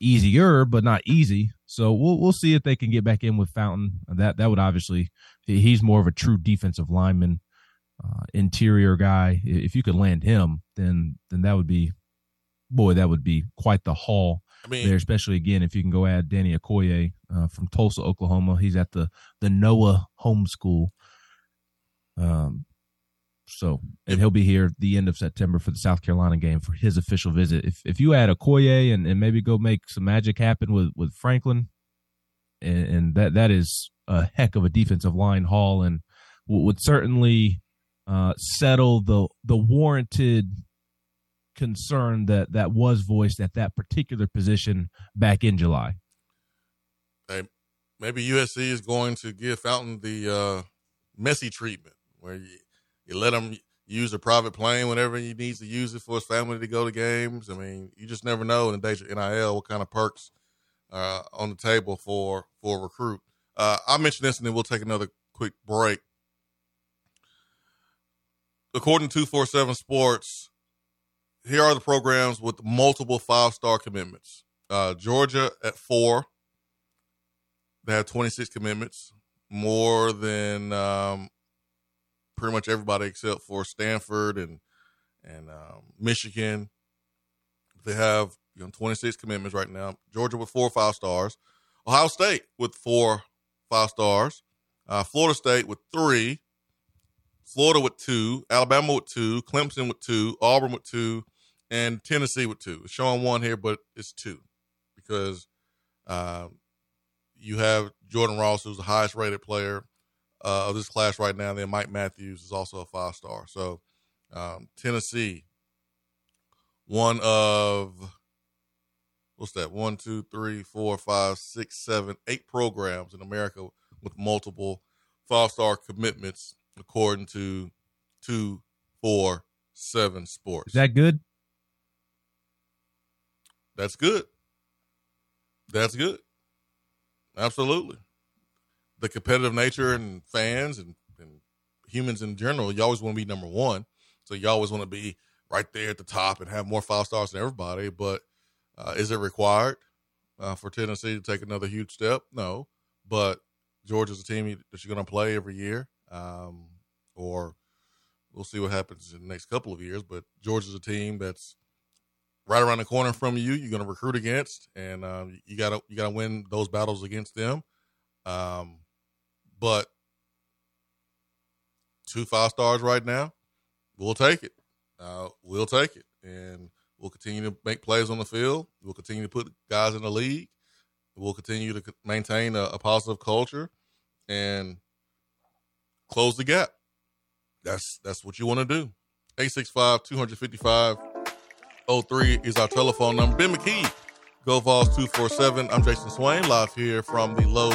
Easier, but not easy. So we'll see if they can get back in with Fountain. That would obviously, he's more of a true defensive lineman, interior guy. If you could land him, then that would be quite the haul. I mean, there, especially again if you can go add Danny Okoye from Tulsa, Oklahoma. He's at the Noah homeschool. So, and he'll be here the end of September for the South Carolina game for his official visit. If you add Okoye and maybe go make some magic happen with Franklin, and that is a heck of a defensive line haul, and would certainly settle the warranted concern that was voiced at that particular position back in July. Hey, maybe USC is going to give Fountain the messy treatment where you let him use a private plane whenever he needs to use it for his family to go to games. I mean, you just never know in the days of NIL what kind of perks on the table for a recruit. I'll mention this, and then we'll take another quick break. According to 247 Sports, here are the programs with multiple 5-star commitments. Georgia at 4. They have 26 commitments, more than pretty much everybody except for Stanford and Michigan. They have 26 commitments right now. Georgia with 4 5 stars. Ohio State with 4 5 stars. Florida State with 3. Florida with 2. Alabama with 2. Clemson with 2. Auburn with 2. And Tennessee with 2. It's showing 1 here, but it's 2 because you have Jordan Ross, who's the highest rated player of this class right now. Then Mike Matthews is also a 5-star. So Tennessee, one of, what's that? 8 programs in America with multiple 5-star commitments, according to 247 Sports. Is that good? That's good. Absolutely. The competitive nature and fans and humans in general, you always want to be number one. So you always want to be right there at the top and have more 5 stars than everybody. But is it required for Tennessee to take another huge step? No. But Georgia's a team that you're going to play every year, or we'll see what happens in the next couple of years. But Georgia's a team that's right around the corner from you. You're going to recruit against, and you gotta win those battles against them. But 2 5-stars right now, we'll take it. We'll take it, and we'll continue to make plays on the field. We'll continue to put guys in the league. We'll continue to maintain a positive culture and close the gap. That's what you want to do. 865-255-03 is our telephone number. Ben McKee, GoVols247. I'm Jason Swain, live here from the Low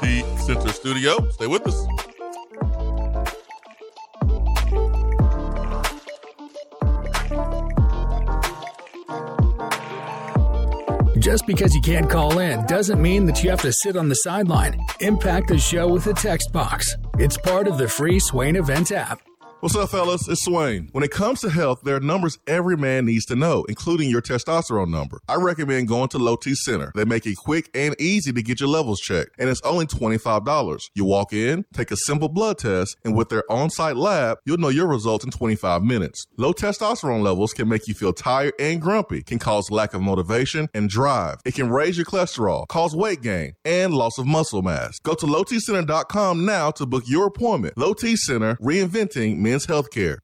T Center studio. Stay with us. Just because you can't call in doesn't mean that you have to sit on the sideline. Impact the show with a text box. It's part of the free Swain Event app. What's up, fellas? It's Swain. When it comes to health, there are numbers every man needs to know, including your testosterone number. I recommend going to Low T Center. They make it quick and easy to get your levels checked, and it's only $25. You walk in, take a simple blood test, and with their on-site lab, you'll know your results in 25 minutes. Low testosterone levels can make you feel tired and grumpy, can cause lack of motivation and drive. It can raise your cholesterol, cause weight gain, and loss of muscle mass. Go to lowtcenter.com now to book your appointment. Low T Center, reinventing men's healthcare.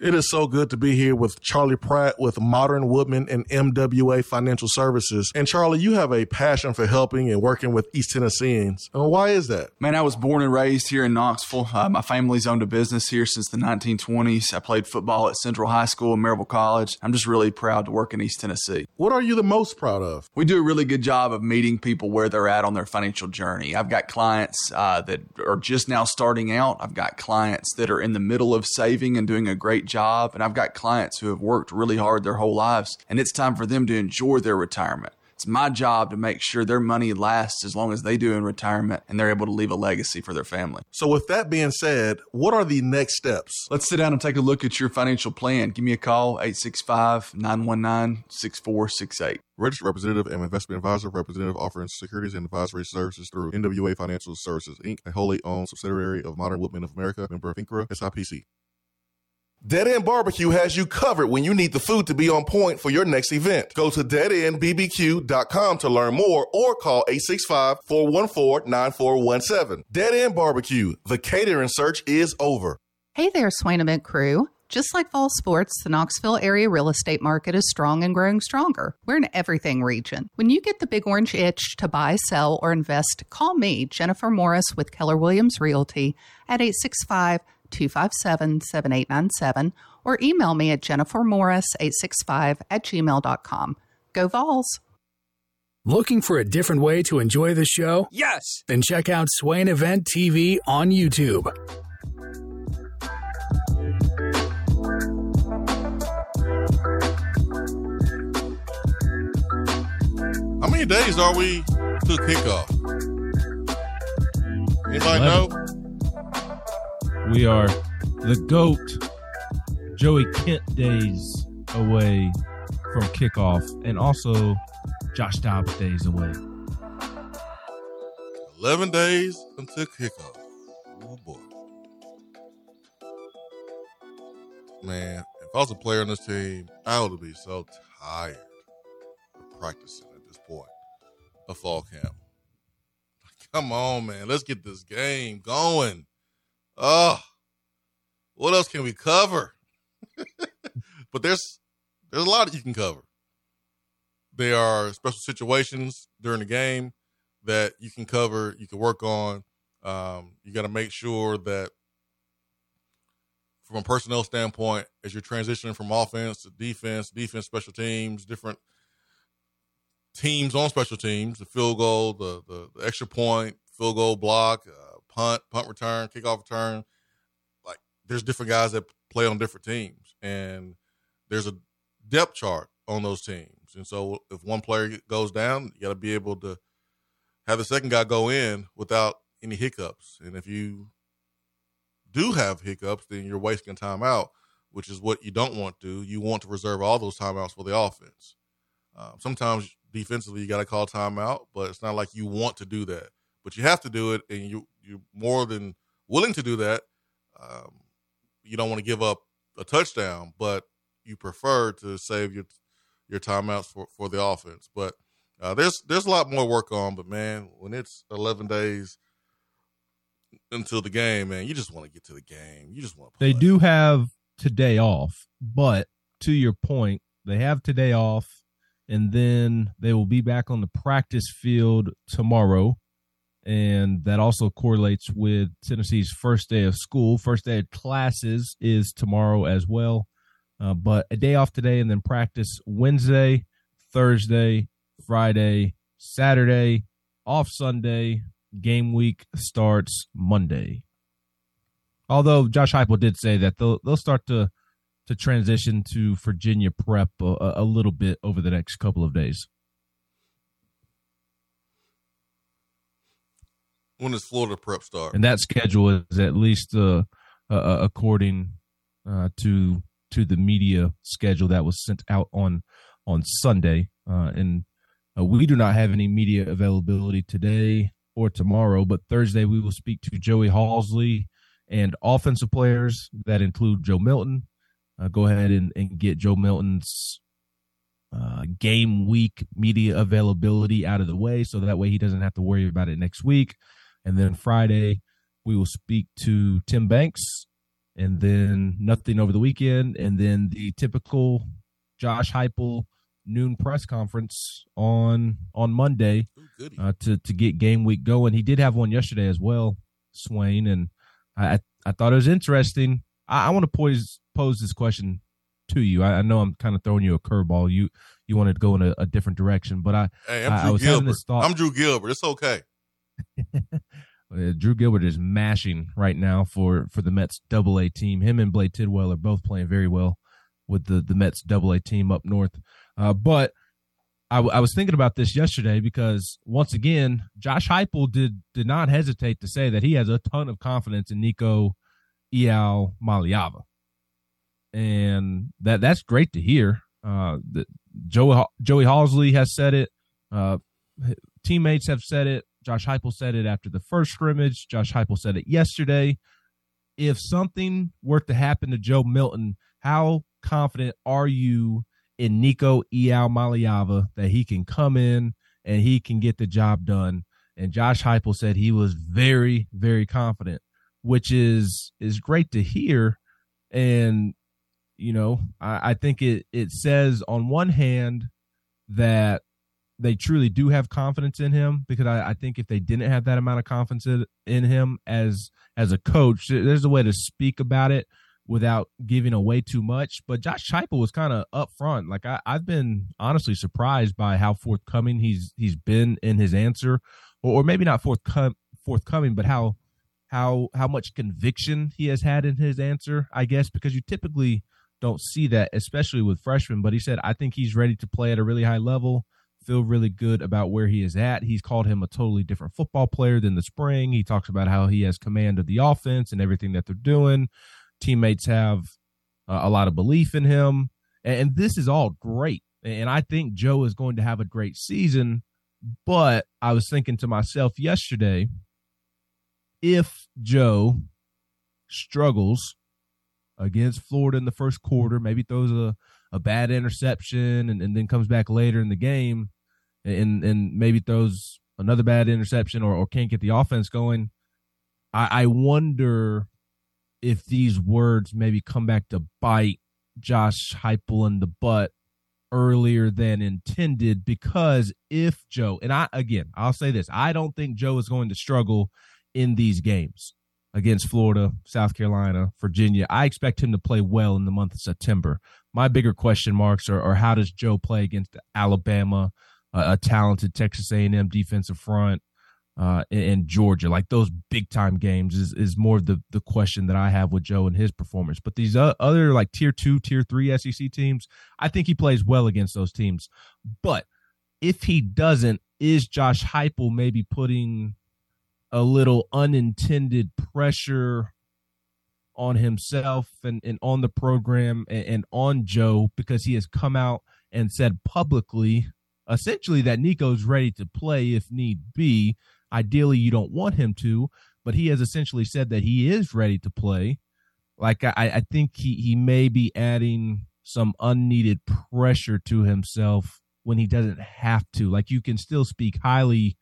It is so good to be here with Charlie Pratt with Modern Woodman and MWA Financial Services. And Charlie, you have a passion for helping and working with East Tennesseans. Why is that? Man, I was born and raised here in Knoxville. My family's owned a business here since the 1920s. I played football at Central High School and Maryville College. I'm just really proud to work in East Tennessee. What are you the most proud of? We do a really good job of meeting people where they're at on their financial journey. I've got clients that are just now starting out. I've got clients that are in the middle of saving and doing a great job, and I've got clients who have worked really hard their whole lives, and it's time for them to enjoy their retirement. It's my job to make sure their money lasts as long as they do in retirement and they're able to leave a legacy for their family. So with that being said, what are the next steps? Let's sit down and take a look at your financial plan. Give me a call, 865-919-6468. Registered representative and investment advisor, representative offering securities and advisory services through NWA Financial Services, Inc., a wholly owned subsidiary of Modern Woodmen of America, member of INCRA, SIPC. Dead End Barbecue has you covered when you need the food to be on point for your next event. Go to deadendbbq.com to learn more or call 865-414-9417. Dead End Barbecue, the catering search is over. Hey there, Swain Event crew. Just like fall sports, the Knoxville area real estate market is strong and growing stronger. We're in everything region. When you get the big orange itch to buy, sell, or invest, call me, Jennifer Morris with Keller Williams Realty at 865-257-7897 or email me at jennifermorris865@gmail.com. Go Vols! Looking for a different way to enjoy the show? Yes! Then check out Swain Event TV on YouTube. How many days are we to kickoff? Anybody know? We are the GOAT Joey Kent days away from kickoff, and also Josh Dobbs days away. 11 days until kickoff. Oh, boy. Man, if I was a player on this team, I would be so tired of practicing at this point of fall camp. Come on, man. Let's get this game going. Oh, what else can we cover? But there's a lot that you can cover. There are special situations during the game that you can cover, you can work on. You got to make sure that from a personnel standpoint, as you're transitioning from offense to defense, special teams, different teams on special teams, the field goal, the extra point, field goal block, punt return, kickoff return. Like, there's different guys that play on different teams, and there's a depth chart on those teams. And so if one player goes down, you got to be able to have the second guy go in without any hiccups. And if you do have hiccups, then you're wasting time out, which is what you don't want to. You want to reserve all those timeouts for the offense. Sometimes defensively you got to call timeout, but it's not like you want to do that. But you have to do it, and you're more than willing to do that you don't want to give up a touchdown, but you prefer to save your timeouts for the offense. But there's a lot more work on. But, man, when it's 11 days until the game, man, you just want to get to the game. You just want to play. They do have today off, but to your point, they have today off, and then they will be back on the practice field tomorrow. And that also correlates with Tennessee's first day of school. First day of classes is tomorrow as well. But a day off today and then practice Wednesday, Thursday, Friday, Saturday, off Sunday. Game week starts Monday. Although Josh Heupel did say that they'll start to transition to Virginia prep a little bit over the next couple of days. When does Florida prep start? And that schedule is at least according to the media schedule that was sent out on Sunday. And we do not have any media availability today or tomorrow, but Thursday we will speak to Joey Halzle and offensive players that include Joe Milton. Go ahead and get Joe Milton's game week media availability out of the way so that way he doesn't have to worry about it next week. And then Friday, we will speak to Tim Banks, and then nothing over the weekend, and then the typical Josh Heupel noon press conference on Monday to get game week going. He did have one yesterday as well, Swain, and I thought it was interesting. I want to pose this question to you. I know I'm kind of throwing you a curveball. You wanted to go in a different direction, but I was having this thought. I'm Drew Gilbert. It's okay. Drew Gilbert is mashing right now for the Mets AA team. Him and Blade Tidwell are both playing very well with the Mets AA team up north. But I was thinking about this yesterday because, once again, Josh Heupel did not hesitate to say that he has a ton of confidence in Nico Iaualiava. And that's great to hear. Joey Halzle has said it. Teammates have said it. Josh Heupel said it after the first scrimmage. Josh Heupel said it yesterday. If something were to happen to Joe Milton, how confident are you in Nico Iaualiava that he can come in and he can get the job done? And Josh Heupel said he was very, very confident, which is great to hear. And, you know, I think it says on one hand that they truly do have confidence in him, because I think if they didn't have that amount of confidence in him as a coach, there's a way to speak about it without giving away too much. But Josh Heupel was kind of upfront. Like, I've been honestly surprised by how forthcoming he's been in his answer, or maybe not forthcoming, but how much conviction he has had in his answer, I guess, because you typically don't see that, especially with freshmen. But he said, I think he's ready to play at a really high level. Feel really good about where he is at. He's called him a totally different football player than the spring. He talks about how he has command of the offense and everything that they're doing. Teammates have a lot of belief in him. And this is all great. And I think Joe is going to have a great season. But I was thinking to myself yesterday, if Joe struggles against Florida in the first quarter, maybe throws a bad interception and then comes back later in the game and maybe throws another bad interception or can't get the offense going, I wonder if these words maybe come back to bite Josh Heupel in the butt earlier than intended. Because if Joe, and I'll say this, I don't think Joe is going to struggle in these games against Florida, South Carolina, Virginia. I expect him to play well in the month of September. My bigger question marks are how does Joe play against Alabama, a talented Texas A&M defensive front, and Georgia? Like, those big-time games is more the question that I have with Joe and his performance. But these other, like, Tier 2, Tier 3 SEC teams, I think he plays well against those teams. But if he doesn't, is Josh Heupel maybe putting a little unintended pressure on himself and on the program and on Joe, because he has come out and said publicly, essentially, that Nico's ready to play if need be. Ideally, you don't want him to, but he has essentially said that he is ready to play. like I think he may be adding some unneeded pressure to himself when he doesn't have to. Like, you can still speak highly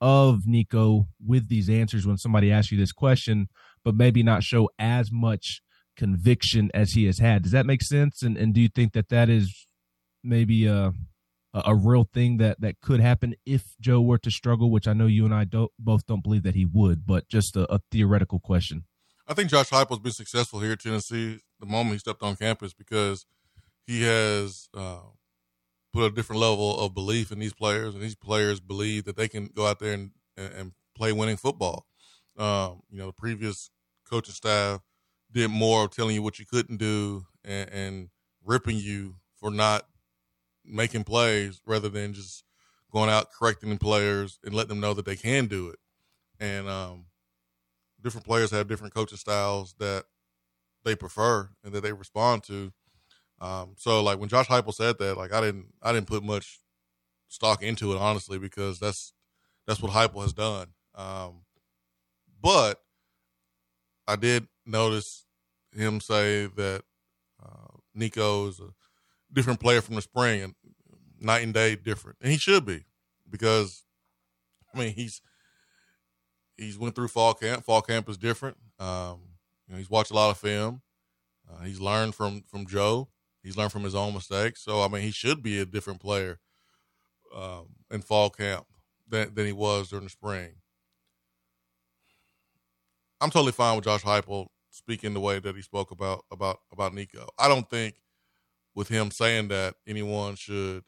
of Nico with these answers when somebody asks you this question, but maybe not show as much conviction as he has had. Does that make sense? And do you think that is maybe a real thing that could happen if Joe were to struggle, which I know you and I both don't believe that he would, but just a theoretical question. I think Josh Heupel's been successful here at Tennessee the moment he stepped on campus, because he has put a different level of belief in these players, and these players believe that they can go out there and play winning football. The previous coaching staff did more of telling you what you couldn't do and ripping you for not making plays, rather than just going out correcting the players and letting them know that they can do it. And different players have different coaching styles that they prefer and that they respond to. So like when Josh Heupel said that, like I didn't put much stock into it, honestly, because that's what Heupel has done. But I did notice him say that Nico is a different player from the spring, and night and day different. And he should be, because I mean, he's went through fall camp. Fall camp is different. He's watched a lot of film. He's learned from Joe. He's learned from his own mistakes. So, I mean, he should be a different player in fall camp than he was during the spring. I'm totally fine with Josh Heupel speaking the way that he spoke about Nico. I don't think with him saying that anyone should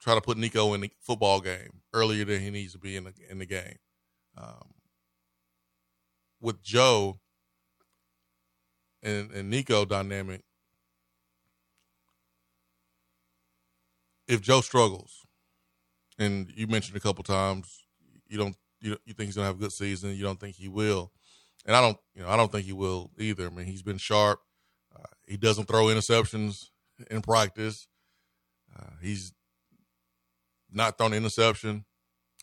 try to put Nico in the football game earlier than he needs to be in the game. With Joe and Nico dynamic, if Joe struggles, and you mentioned a couple times, you think he's gonna have a good season, you don't think he will, and I don't think he will either. I mean, he's been sharp. He doesn't throw interceptions in practice. He's not thrown an interception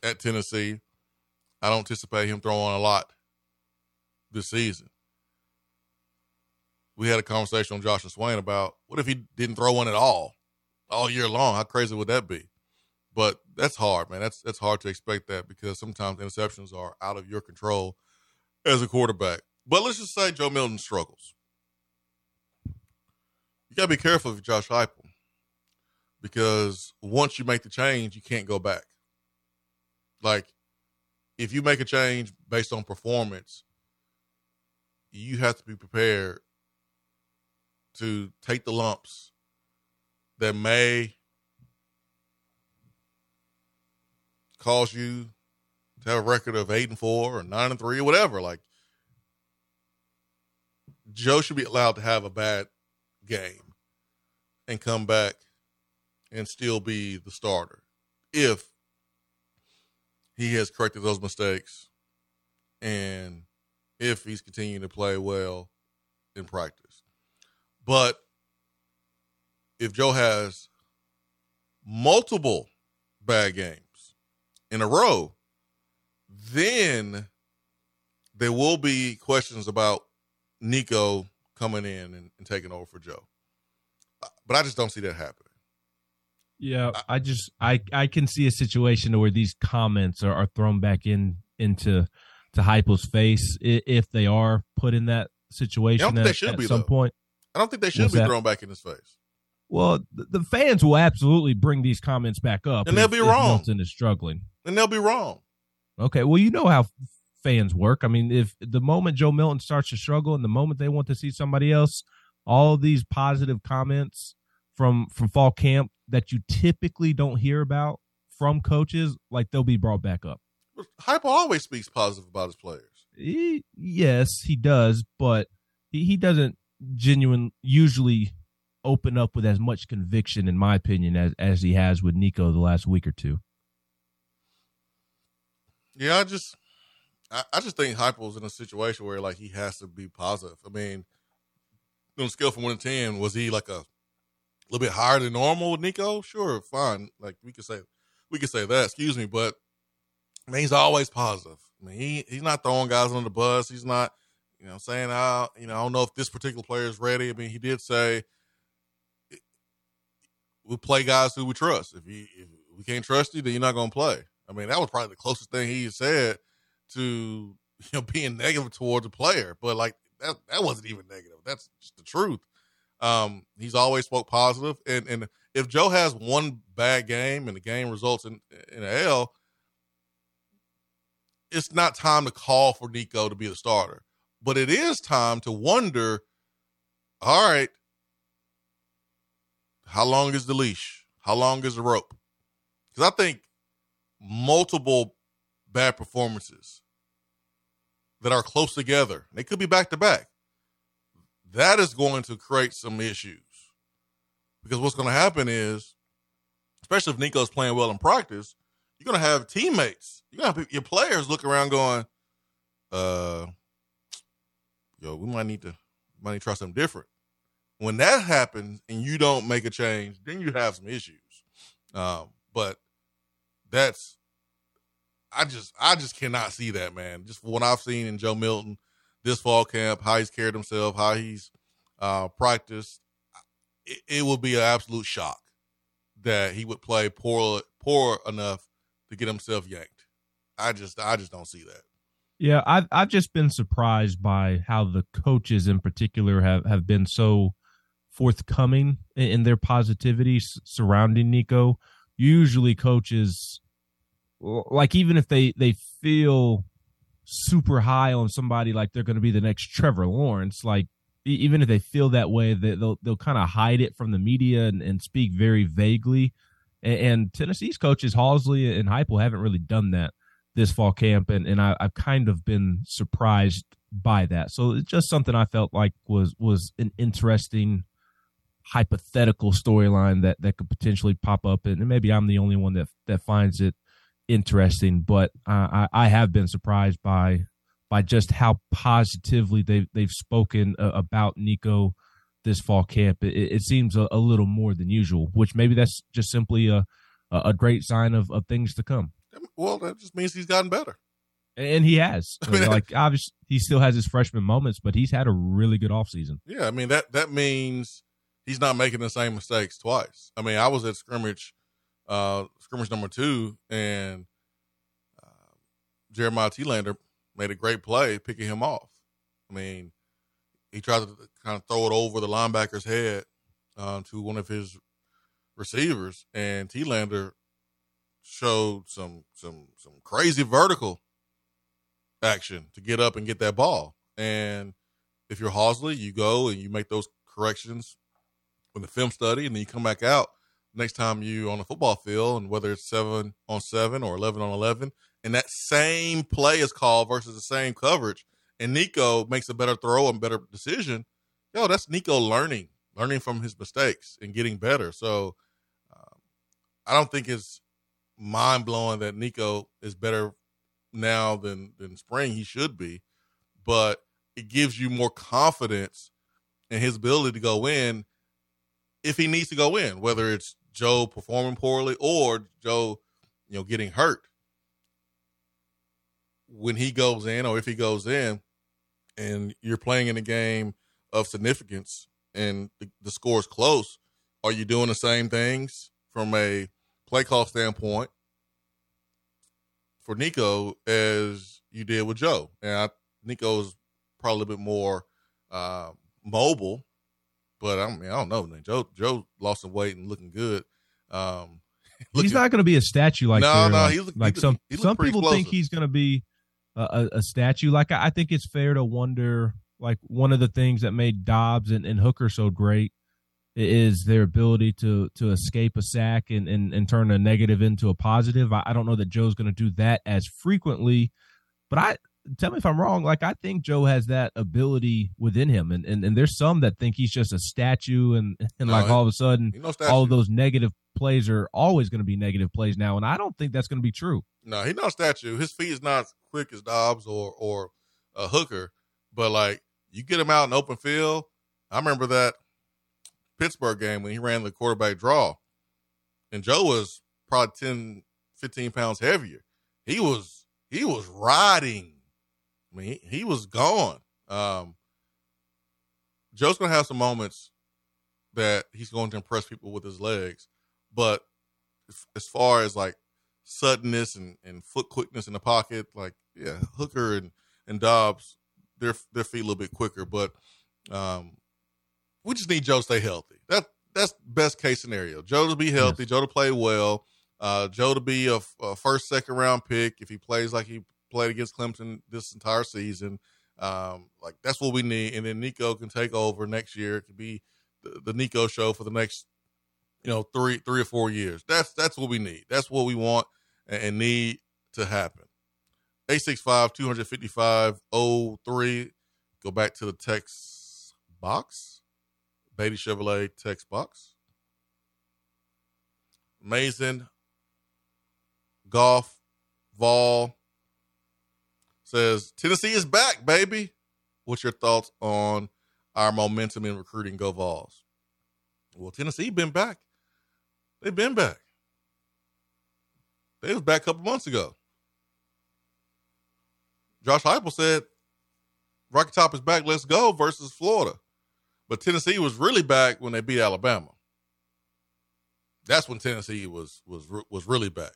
at Tennessee. I don't anticipate him throwing a lot this season. We had a conversation on Josh and Swain about what if he didn't throw one at all year long? How crazy would that be? But that's hard, man. That's hard to expect that, because sometimes interceptions are out of your control as a quarterback. But let's just say Joe Milton struggles. You got to be careful with Josh Heupel, because once you make the change, you can't go back. Like, if you make a change based on performance, you have to be prepared to take the lumps that may cause you to have a record of 8-4 or 9-3 or whatever. Like, Joe should be allowed to have a bad game and come back and still be the starter if he has corrected those mistakes and if he's continuing to play well in practice. But if Joe has multiple bad games in a row, then there will be questions about Nico coming in and taking over for Joe. But I just don't see that happening. Yeah, I can see a situation where these comments are thrown back into Heupel's face if they are put in that situation at some point. I don't think they should be thrown back in his face. Well, the fans will absolutely bring these comments back up. And they'll be wrong. Milton is struggling. And they'll be wrong. Okay, well, you know how fans work. I mean, if the moment Joe Milton starts to struggle and the moment they want to see somebody else, all these positive comments from fall camp that you typically don't hear about from coaches, like, they'll be brought back up. Heupel always speaks positive about his players. Yes, he does, but he doesn't usually open up with as much conviction, in my opinion, as he has with Nico the last week or two. Yeah, I just think Heupel's in a situation where, like, he has to be positive. I mean, on a scale from 1 to 10, was he like a little bit higher than normal with Nico? Sure, fine. Like, we could say that. Excuse me, but I mean, he's always positive. I mean, he's not throwing guys on the bus. He's not You know, saying, I don't know if this particular player is ready. I mean, he did say we play guys who we trust. If we can't trust you, then you're not going to play. I mean, that was probably the closest thing he said to, being negative towards a player. But, like, that wasn't even negative. That's just the truth. He's always spoke positive. And if Joe has one bad game and the game results in an L, it's not time to call for Nico to be the starter. But it is time to wonder, all right, how long is the leash? How long is the rope? Because I think multiple bad performances that are close together, they could be back-to-back, that is going to create some issues. Because what's going to happen is, especially if Nico's playing well in practice, you're going to have teammates. You're going to have your players look around going, we might need to try something different. When that happens and you don't make a change, then you have some issues. But that's, I just cannot see that, man. Just what I've seen in Joe Milton this fall camp, how he's carried himself, how he's practiced, it would be an absolute shock that he would play poor enough to get himself yanked. I just don't see that. Yeah, I've just been surprised by how the coaches in particular have been so forthcoming in their positivity surrounding Nico. Usually coaches, like, even if they feel super high on somebody, like they're going to be the next Trevor Lawrence, like even if they feel that way, they'll kind of hide it from the media and speak very vaguely. And Tennessee's coaches, Halzle and Heupel, haven't really done that this fall camp, and I've kind of been surprised by that. So it's just something I felt like was an interesting hypothetical storyline that could potentially pop up, and maybe I'm the only one that finds it interesting, but I have been surprised by just how positively they've spoken about Nico this fall camp. It seems a little more than usual, which maybe that's just simply a great sign of things to come. Well, that just means he's gotten better. And he has. I mean, like, obviously, he still has his freshman moments, but he's had a really good offseason. Yeah, I mean, that means he's not making the same mistakes twice. I mean, I was at scrimmage number 2, and Jeremiah Tlander made a great play picking him off. I mean, he tried to kind of throw it over the linebacker's head to one of his receivers, and Tlander showed some crazy vertical action to get up and get that ball. And if you're Halzle, you go and you make those corrections on the film study, and then you come back out next time you on the football field, and whether it's 7-on-7 or 11-on-11, and that same play is called versus the same coverage, and Nico makes a better throw and better decision. Yo, that's Nico learning from his mistakes and getting better. So I don't think it's mind-blowing that Nico is better now than spring. He should be, but it gives you more confidence in his ability to go in if he needs to go in, whether it's Joe performing poorly or Joe, getting hurt. When he goes in, or if he goes in, and you're playing in a game of significance and the score is close, are you doing the same things from a play call standpoint for Nico as you did with Joe? And Nico's probably a bit more mobile, but I don't know. Joe lost some weight and looking good. He's not going to be a statue like that. No, some people think he's going to be a statue. Like, I think it's fair to wonder, like, one of the things that made Dobbs and Hooker so great is their ability to escape a sack and turn a negative into a positive. I don't know that Joe's going to do that as frequently, but tell me if I'm wrong. Like, I think Joe has that ability within him, and there's some that think he's just a statue, all of a sudden, all of those negative plays are always going to be negative plays now, and I don't think that's going to be true. No, he's not a statue. His feet is not as quick as Dobbs or a Hooker, but, like, you get him out in open field. I remember that Pittsburgh game when he ran the quarterback draw, and Joe was probably 10, 15 pounds heavier. He was riding. I mean, he was gone. Joe's going to have some moments that he's going to impress people with his legs, but as far as like suddenness and foot quickness in the pocket, like, yeah, Hooker and Dobbs, their feet a little bit quicker, but we just need Joe to stay healthy. That's best case scenario. Joe to be healthy, yes. Joe to play well, Joe to be a first, second round pick if he plays like he played against Clemson this entire season. Like that's what we need. And then Nico can take over next year. It could be the Nico show for the next, three or four years. That's what we need. That's what we want and need to happen. 865-255-03. Go back to the text box. Beaty Chevrolet text box. Amazing. Golf. Vol. Says, Tennessee is back, baby. What's your thoughts on our momentum in recruiting Go Vols? Well, Tennessee been back. They've been back. They was back a couple months ago. Josh Heupel said, Rocky Top is back, let's go, versus Florida. But Tennessee was really back when they beat Alabama. That's when Tennessee was really back.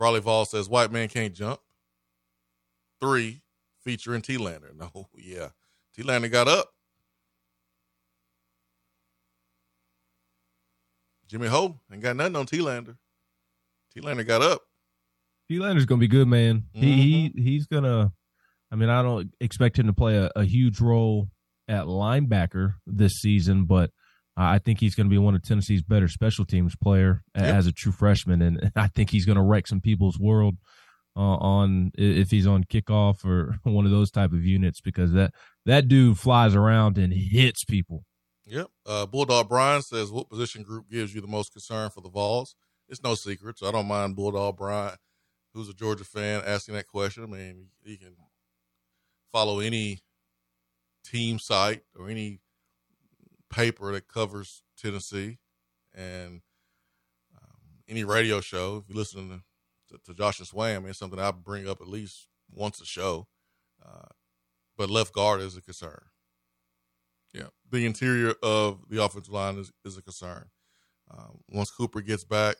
Raleigh Vol says, white man can't jump. 3 featuring T. Lander. No, yeah. T. Lander got up. Jimmy Ho ain't got nothing on T. Lander. T. Lander got up. T. Lander's going to be good, man. Mm-hmm. He's going to, I don't expect him to play a huge role at linebacker this season, but I think he's going to be one of Tennessee's better special teams player as a true freshman, and I think he's going to wreck some people's world. On if he's on kickoff or one of those type of units, because that dude flies around and hits people. Yep. Bulldog Brian says, what position group gives you the most concern for the Vols? It's no secret, so I don't mind Bulldog Brian, who's a Georgia fan, asking that question. I mean, he can follow any team site or any paper that covers Tennessee and any radio show. If you listen to Josh and Swain, it's something I bring up at least once a show. But left guard is a concern. Yeah. The interior of the offensive line is a concern. Once Cooper gets back,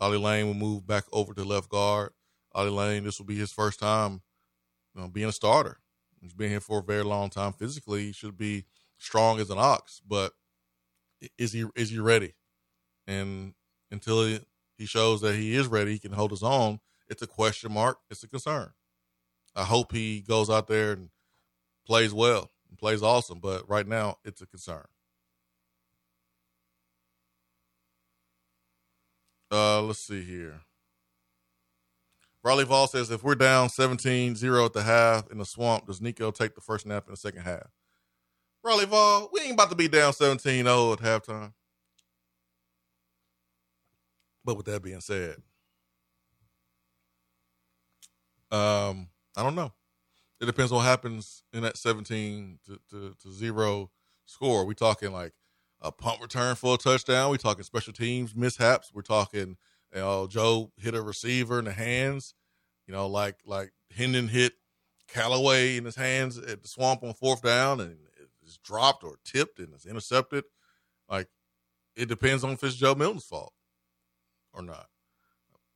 Ollie Lane will move back over to left guard. Ollie Lane, this will be his first time being a starter. He's been here for a very long time. Physically, he should be strong as an ox, but is he ready? And until he shows that he is ready, he can hold his own, it's a question mark. It's a concern. I hope he goes out there and plays well and plays awesome, but right now it's a concern. Let's see here. Riley Vol says, if we're down 17-0 at the half in the swamp, does Nico take the first nap in the second half? Riley Vol, we ain't about to be down 17-0 at halftime. But with that being said, I don't know. It depends on what happens in that 17-0 score. We talking like a punt return for a touchdown. We talking special teams mishaps. We're talking, Joe hit a receiver in the hands. Like Hendon hit Callaway in his hands at the swamp on fourth down, and it's dropped or tipped and it's intercepted. Like, it depends on if it's Joe Milton's fault or not.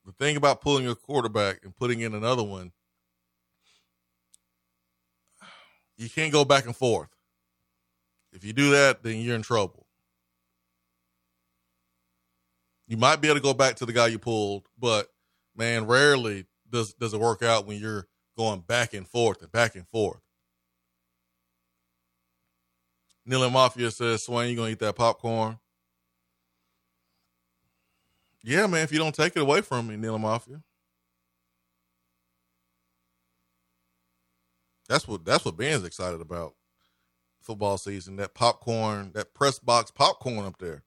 The thing about pulling your quarterback and putting in another one, you can't go back and forth. If you do that, then you're in trouble. You might be able to go back to the guy you pulled, but man, rarely does it work out when you're going back and forth and back and forth. Neil and Mafia says, Swain, you gonna eat that popcorn? Yeah, man, if you don't take it away from me, Neil Mafia. That's what Ben's excited about football season, that popcorn, that press box popcorn up there.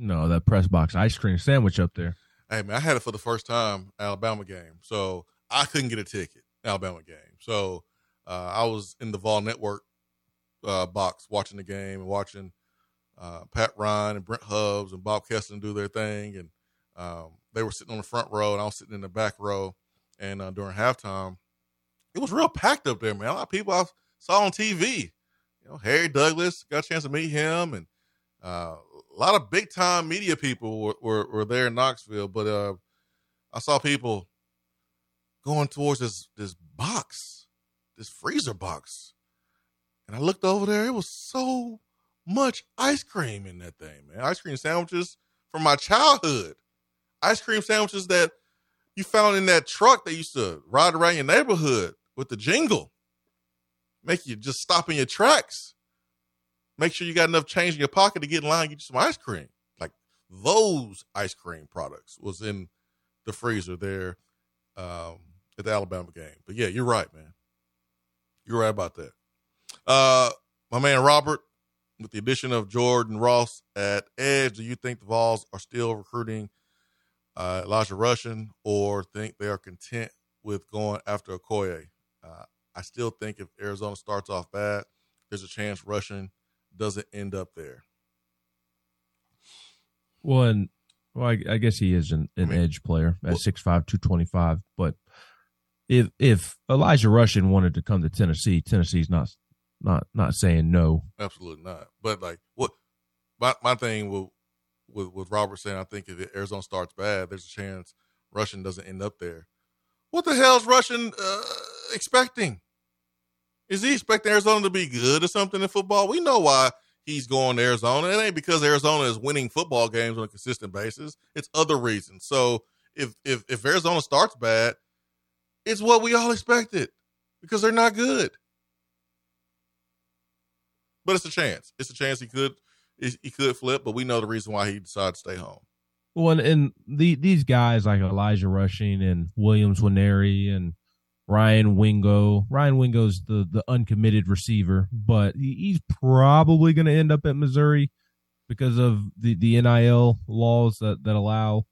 No, that press box ice cream sandwich up there. Hey, man, I had it for the first time, Alabama game. So I couldn't get a ticket, Alabama game. So I was in the Vol Network box watching the game and watching Pat Ryan and Brent Hubbs and Bob Keston do their thing, and they were sitting on the front row and I was sitting in the back row. And during halftime, it was real packed up there, man. A lot of people. I saw on TV. You know, Harry Douglas, got a chance to meet him, and a lot of big time media people were there in Knoxville. But I saw people going towards this box, this freezer box, and I looked over there. It was so much ice cream in that thing, man. Ice cream sandwiches from my childhood. Ice cream sandwiches that you found in that truck that used to ride around your neighborhood with the jingle, make you just stop in your tracks, make sure you got enough change in your pocket to get in line and get you some ice cream. Like those ice cream products was in the freezer there at the Alabama game. But yeah, you're right, man. You're right about that. My man Robert, with the addition of Jordan Ross at edge, do you think the Vols are still recruiting Elijah Rushing, or think they are content with going after Okoye? I still think if Arizona starts off bad, there's a chance Rushing doesn't end up there. Well, and, I guess he is an edge player at 6'5", 225. But if Elijah Rushing wanted to come to Tennessee, Tennessee's not saying no. Absolutely not. But like what my thing with Robert saying, I think if Arizona starts bad, there's a chance Rushing doesn't end up there. What the hell's Rushing expecting? Is he expecting Arizona to be good or something in football? We know why he's going to Arizona. It ain't because Arizona is winning football games on a consistent basis. It's other reasons. So if Arizona starts bad, it's what we all expected because they're not good. But it's a chance. It's a chance he could flip, but we know the reason why he decided to stay home. Well, and these guys like Elijah Rushing and Williams Winery and Ryan Wingo. Ryan Wingo's the uncommitted receiver, but he's probably going to end up at Missouri because of the NIL laws that allow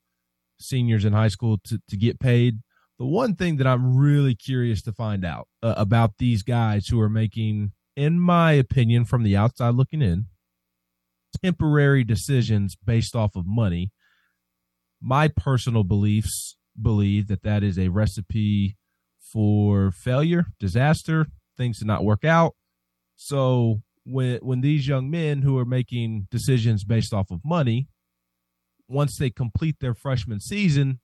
seniors in high school to get paid. The one thing that I'm really curious to find out about these guys who are making, in my opinion, from the outside looking in, temporary decisions based off of money. My personal beliefs believe that is a recipe for failure, disaster, things to not work out. So when these young men who are making decisions based off of money, once they complete their freshman season,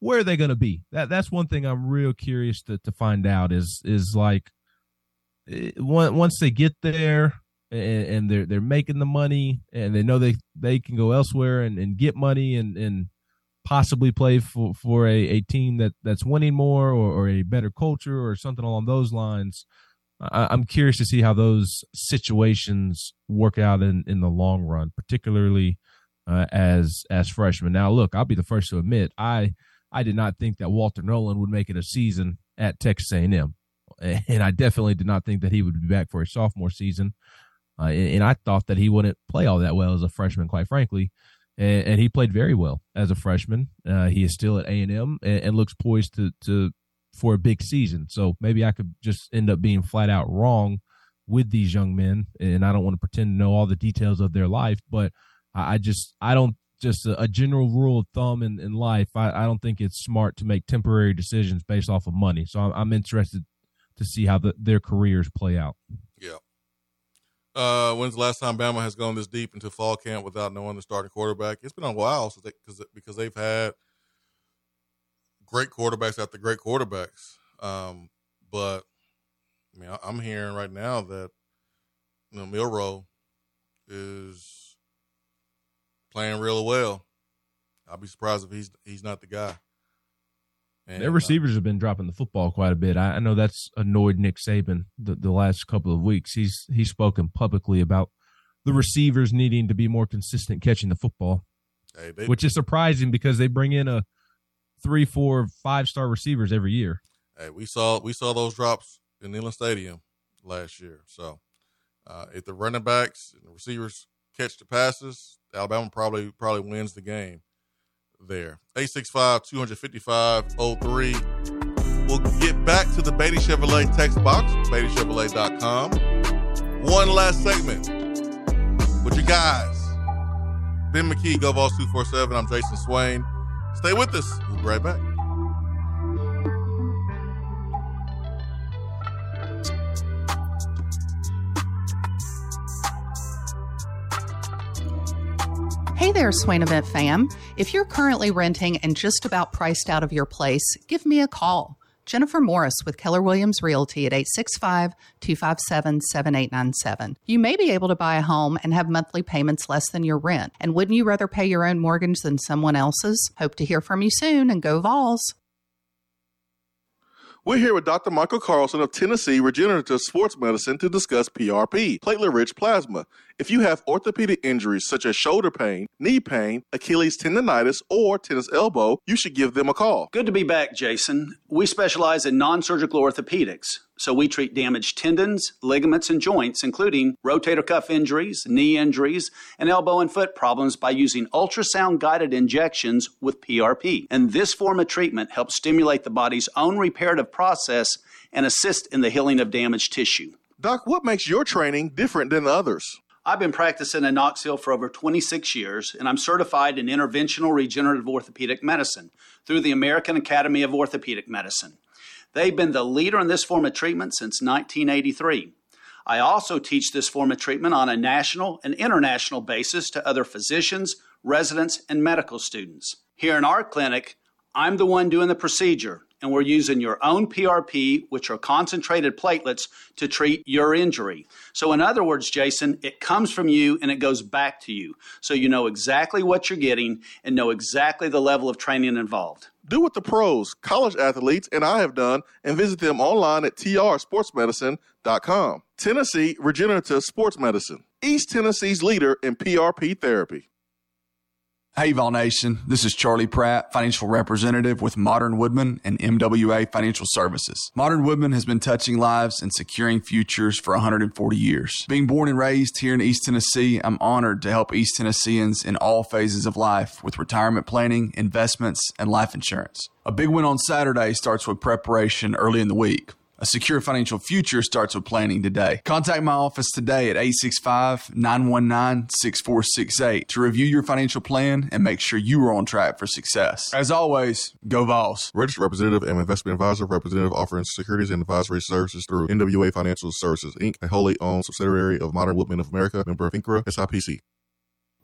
where are they going to be? That's one thing I'm real curious to find out is like, once they get there and they're making the money and they know they can go elsewhere and get money and possibly play for a team that's winning more or a better culture or something along those lines, I'm curious to see how those situations work out in the long run, particularly as freshmen. Now, look, I'll be the first to admit, I did not think that Walter Nolan would make it a season at Texas A&M. And I definitely did not think that he would be back for his sophomore season. And I thought that he wouldn't play all that well as a freshman, quite frankly. And he played very well as a freshman. He is still at A&M and looks poised for a big season. So maybe I could just end up being flat out wrong with these young men. And I don't want to pretend to know all the details of their life, but a general rule of thumb in life, I don't think it's smart to make temporary decisions based off of money. So I'm interested to see how their careers play out. Yeah. When's the last time Bama has gone this deep into fall camp without knowing the starting quarterback? It's been a while because they've had great quarterbacks after great quarterbacks. But I mean, I'm hearing right now that Milroe is playing real well. I'll be surprised if he's not the guy. And their receivers have been dropping the football quite a bit. I know that's annoyed Nick Saban the last couple of weeks. He's spoken publicly about the receivers needing to be more consistent catching the football, which is surprising because they bring in a 3, 4, 5-star receivers every year. Hey, we saw those drops in Neyland Stadium last year. So if the running backs and the receivers catch the passes, Alabama probably wins the game there. 865-255-03. We'll get back to the Beaty Chevrolet text box, BeatyChevrolet.com. One last segment with you guys. Ben McKee, GoVols247. I'm Jason Swain. Stay with us. We'll be right back. Hey there, Swain Event fam. If you're currently renting and just about priced out of your place, give me a call. Jennifer Morris with Keller Williams Realty at 865-257-7897. You may be able to buy a home and have monthly payments less than your rent. And wouldn't you rather pay your own mortgage than someone else's? Hope to hear from you soon, and go Vols. We're here with Dr. Michael Carlson of Tennessee Regenerative Sports Medicine to discuss PRP, platelet-rich plasma. If you have orthopedic injuries such as shoulder pain, knee pain, Achilles tendonitis, or tennis elbow, you should give them a call. Good to be back, Jason. We specialize in non-surgical orthopedics, so we treat damaged tendons, ligaments, and joints, including rotator cuff injuries, knee injuries, and elbow and foot problems by using ultrasound-guided injections with PRP. And this form of treatment helps stimulate the body's own reparative process and assist in the healing of damaged tissue. Doc, what makes your training different than others? I've been practicing in Knoxville for over 26 years, and I'm certified in interventional regenerative orthopedic medicine through the American Academy of Orthopedic Medicine. They've been the leader in this form of treatment since 1983. I also teach this form of treatment on a national and international basis to other physicians, residents, and medical students. Here in our clinic, I'm the one doing the procedure, and we're using your own PRP, which are concentrated platelets, to treat your injury. So in other words, Jason, it comes from you and it goes back to you. So you know exactly what you're getting and know exactly the level of training involved. Do what the pros, college athletes, and I have done, and visit them online at trsportsmedicine.com. Tennessee Regenerative Sports Medicine, East Tennessee's leader in PRP therapy. Hey, Vol Nation, this is Charlie Pratt, financial representative with Modern Woodman and MWA Financial Services. Modern Woodman has been touching lives and securing futures for 140 years. Being born and raised here in East Tennessee, I'm honored to help East Tennesseans in all phases of life with retirement planning, investments, and life insurance. A big win on Saturday starts with preparation early in the week. A secure financial future starts with planning today. Contact my office today at 865-919-6468 to review your financial plan and make sure you are on track for success. As always, go Vols. Registered representative and investment advisor, representative offering securities and advisory services through NWA Financial Services, Inc., a wholly owned subsidiary of Modern Woodman of America, member of INCRA, SIPC.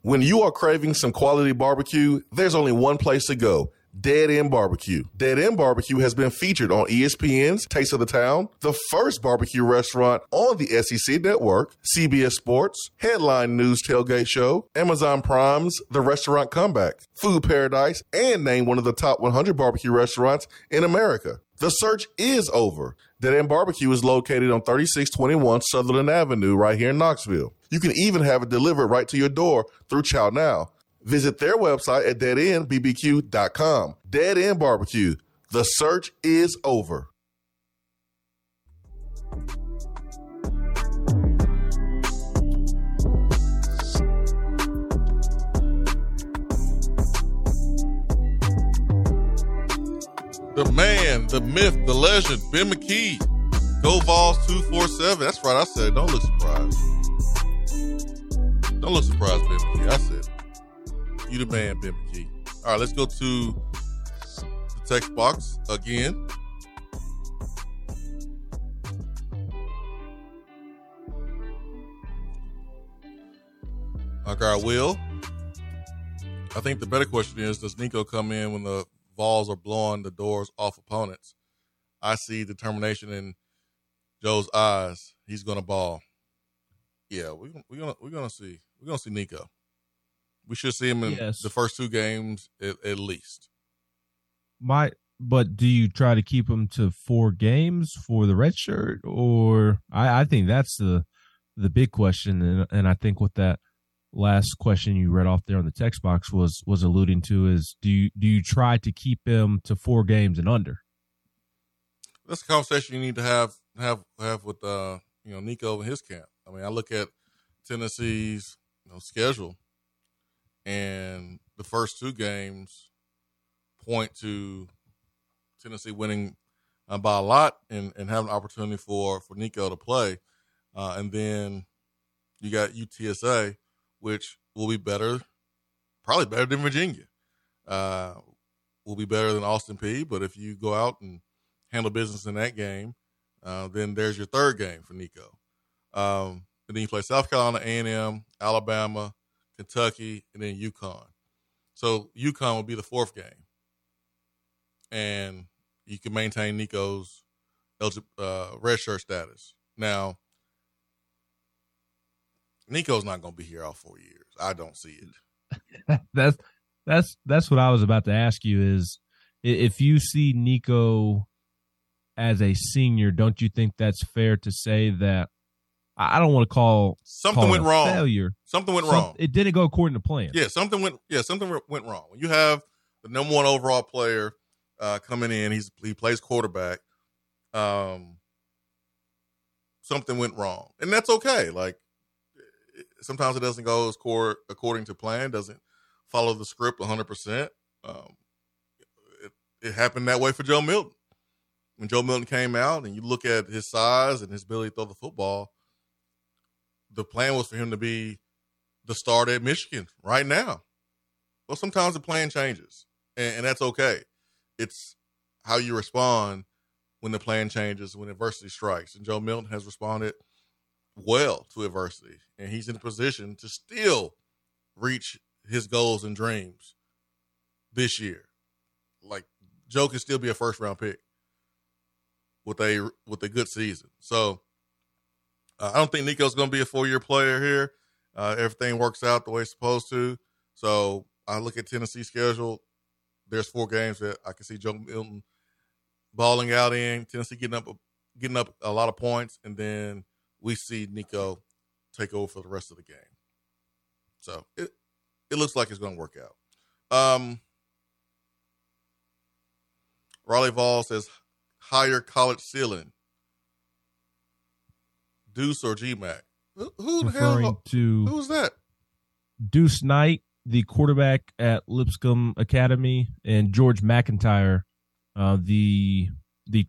When you are craving some quality barbecue, there's only one place to go. Dead End Barbecue. Dead End Barbecue has been featured on ESPN's Taste of the Town, the first barbecue restaurant on the SEC Network, CBS Sports, Headline News Tailgate Show, Amazon Prime's The Restaurant Comeback, Food Paradise, and named one of the top 100 barbecue restaurants in America. The search is over. Dead End Barbecue is located on 3621 Sutherland Avenue right here in Knoxville. You can even have it delivered right to your door through Chow Now. Visit their website at deadendbbq.com. Dead End Barbecue. The search is over. The man, the myth, the legend, Ben McKee. GoVols247. That's right, I said, don't look surprised. Don't look surprised, Ben McKee. I said it. You the man, Ben McKee. All right, let's go to the text box again. Okay, I will. I think the better question is, does Nico come in when the Vols are blowing the doors off opponents? I see determination in Joe's eyes. He's going to ball. Yeah, we're gonna see. We're going to see Nico. We should see him in the first two games at least. But do you try to keep him to four games for the red shirt? Or I think that's the big question. And I think what that last question you read off there on the text box was alluding to is, do you try to keep him to four games and under? That's a conversation you need to have with Nico and his camp. I mean, I look at Tennessee's schedule. And the first two games point to Tennessee winning by a lot and having an opportunity for Nico to play. And then you got UTSA, which will be better, probably better than Virginia. Will be better than Austin Peay. But if you go out and handle business in that game, then there's your third game for Nico. And then you play South Carolina, A&M, Alabama, Kentucky, and then UConn. So UConn will be the fourth game. And you can maintain Nico's redshirt status. Now, Nico's not going to be here all 4 years. I don't see it. That's what I was about to ask you is, if you see Nico as a senior, don't you think that's fair to say that I don't want to call something went wrong? Failure. Something went wrong. It didn't go according to plan. Yeah, something went wrong. When you have the number one overall player coming in, he plays quarterback. Something went wrong, and that's okay. Like sometimes it doesn't go as according to plan. Doesn't follow the script 100%. It happened that way for Joe Milton. When Joe Milton came out and you look at his size and his ability to throw the football, the plan was for him to be the starter at Michigan right now. Well, sometimes the plan changes, and that's okay. It's how you respond when the plan changes, when adversity strikes. And Joe Milton has responded well to adversity, and he's in a position to still reach his goals and dreams this year. Like, Joe can still be a first-round pick with a good season. So I don't think Nico's going to be a four-year player here. Everything works out the way it's supposed to. So I look at Tennessee's schedule. There's four games that I can see Joe Milton balling out in, Tennessee getting up a lot of points, and then we see Nico take over for the rest of the game. So it looks like it's going to work out. Raleigh Vols says, higher college ceiling, Deuce or GMAC? Who the hell? Who's that? Deuce Knight, the quarterback at Lipscomb Academy, and George McIntyre, the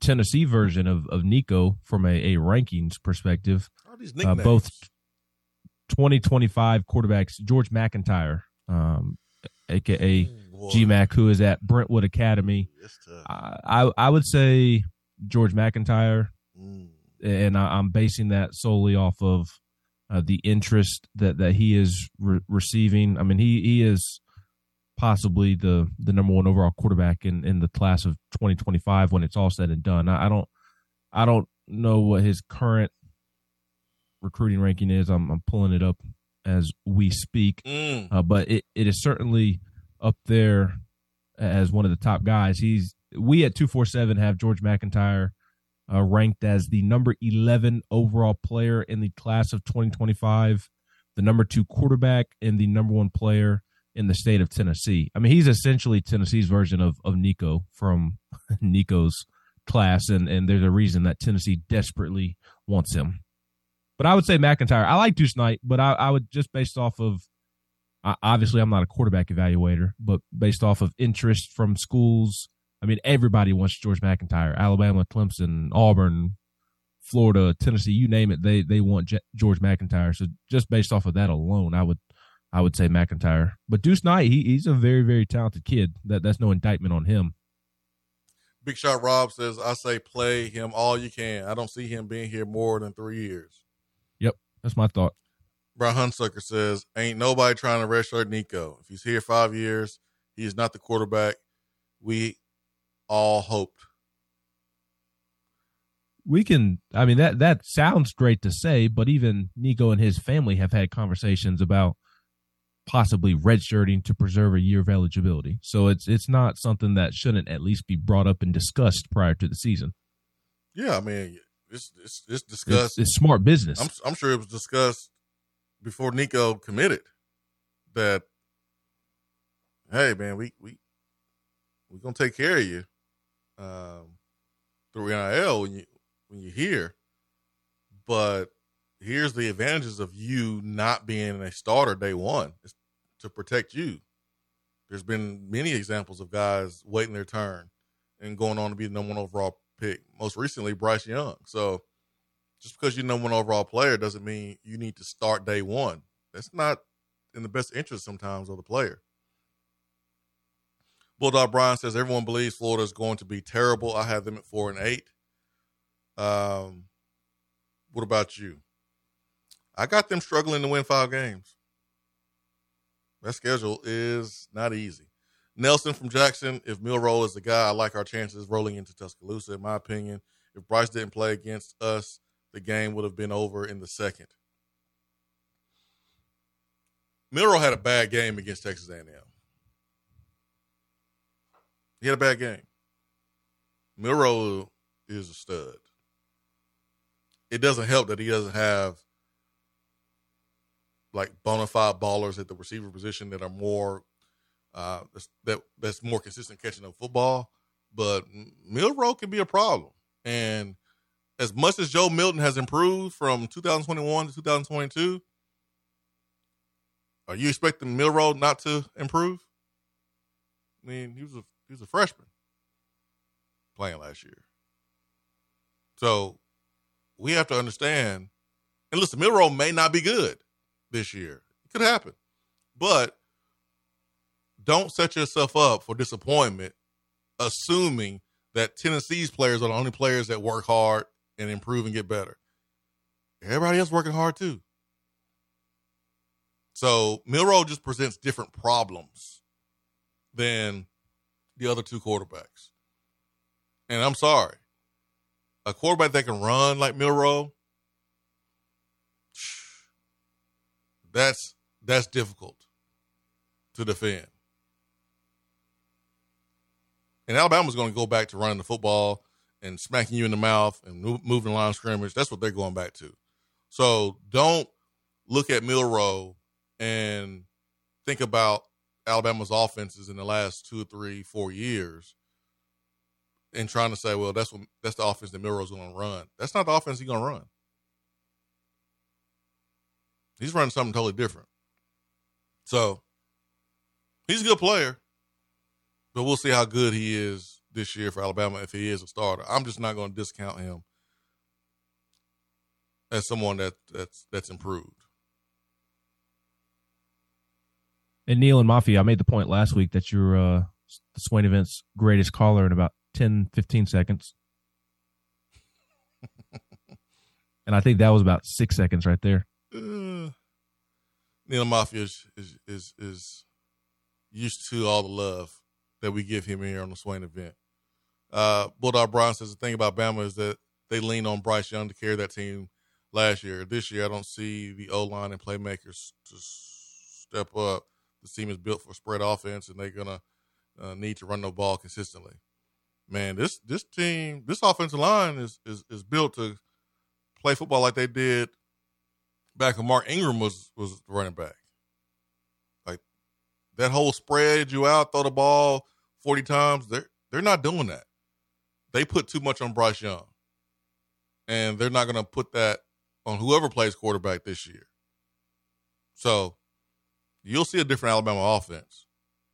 Tennessee version of Nico from a rankings perspective. All these nicknames. Both 2025 quarterbacks. George McIntyre, aka GMAC, who is at Brentwood Academy. I would say George McIntyre, and I'm basing that solely off of the interest that he is receiving. I mean, he is possibly the number one overall quarterback in the class of 2025 when it's all said and done. I don't know what his current recruiting ranking is. I'm pulling it up as we speak, but it is certainly up there as one of the top guys. We at 247 have George McIntyre ranked as the number 11 overall player in the class of 2025, the number 2 quarterback, and the number 1 player in the state of Tennessee. I mean, he's essentially Tennessee's version of Nico from Nico's class, and there's a reason that Tennessee desperately wants him. But I would say McIntyre. I like Deuce Knight, but I would just based off of, obviously I'm not a quarterback evaluator, but based off of interest from schools, I mean, everybody wants George McIntyre. Alabama, Clemson, Auburn, Florida, Tennessee, you name it, they want George McIntyre. So just based off of that alone, I would say McIntyre. But Deuce Knight, he's a very, very talented kid. That's no indictment on him. Big Shot Rob says, I say play him all you can. I don't see him being here more than 3 years. Yep, that's my thought. Brian Hunsucker says, ain't nobody trying to redshirt Nico. If he's here 5 years, he's not the quarterback we all hoped. That sounds great to say, but even Nico and his family have had conversations about possibly redshirting to preserve a year of eligibility. So it's not something that shouldn't at least be brought up and discussed prior to the season. Yeah, I mean, it's discussed. It's smart business. I'm sure it was discussed before Nico committed that, hey man, we're going to take care of you through NIL when you're here, but here's the advantages of you not being a starter day one. It's to protect you. There's been many examples of guys waiting their turn and going on to be the number one overall pick. Most recently, Bryce Young. So just because you're number one overall player doesn't mean you need to start day one. That's not in the best interest sometimes of the player. Bulldog Brian says, everyone believes Florida is going to be terrible. I have them at 4-8. What about you? I got them struggling to win 5 games. That schedule is not easy. Nelson from Jackson, if Milroe is the guy, I like our chances rolling into Tuscaloosa, in my opinion. If Bryce didn't play against us, the game would have been over in the second. Milroe had a bad game against Texas A&M. He had a bad game. Milroe is a stud. It doesn't help that he doesn't have like bona fide ballers at the receiver position that are more that's more consistent catching up football. But Milroe can be a problem. And as much as Joe Milton has improved from 2021 to 2022, are you expecting Milroe not to improve? I mean, he was a freshman playing last year. So we have to understand, and listen, Milroe may not be good this year. It could happen. But don't set yourself up for disappointment assuming that Tennessee's players are the only players that work hard and improve and get better. Everybody else working hard too. So Milroe just presents different problems than the other two quarterbacks. And I'm sorry, a quarterback that can run like Milroe, that's difficult to defend. And Alabama's going to go back to running the football and smacking you in the mouth and moving the line of scrimmage. That's what they're going back to. So don't look at Milroe and think about Alabama's offenses in the last 2, 3, 4 years and trying to say, well, that's the offense that Milroe's going to run. That's not the offense he's going to run. He's running something totally different. So he's a good player, but we'll see how good he is this year for Alabama if he is a starter. I'm just not going to discount him as someone that's improved. And Neil and Mafia, I made the point last week that you're the Swain Event's greatest caller in about 10, 15 seconds. And I think that was about 6 seconds right there. Neil Mafia is used to all the love that we give him here on the Swain Event. Bulldog Brown says the thing about Bama is that they lean on Bryce Young to carry that team last year. This year, I don't see the O-line and playmakers to step up. The team is built for spread offense, and they're going to need to run the ball consistently. Man, this team, this offensive line is built to play football like they did back when Mark Ingram was the running back. Like that whole spread you out, throw the ball 40 times. They're not doing that. They put too much on Bryce Young, and they're not going to put that on whoever plays quarterback this year. So you'll see a different Alabama offense,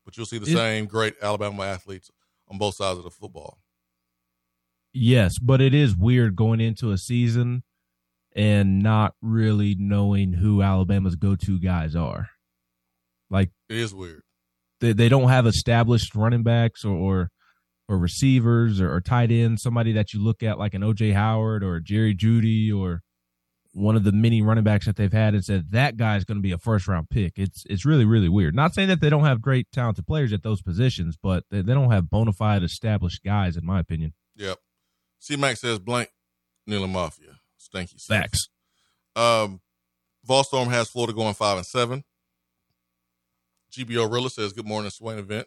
but you'll see the same great Alabama athletes on both sides of the football. Yes, but it is weird going into a season and not really knowing who Alabama's go-to guys are. Like, it is weird. They don't have established running backs or receivers or tight ends, somebody that you look at like an O.J. Howard or Jerry Jeudy or one of the many running backs that they've had and said, that guy's going to be a first-round pick. It's really, really weird. Not saying that they don't have great, talented players at those positions, but they don't have bona fide, established guys, in my opinion. Yep. C-Mac says blank, Neil and Mafia. Thank you. Facts. Volstorm has Florida going 5-7. GBO Rilla says, good morning, Swain Event.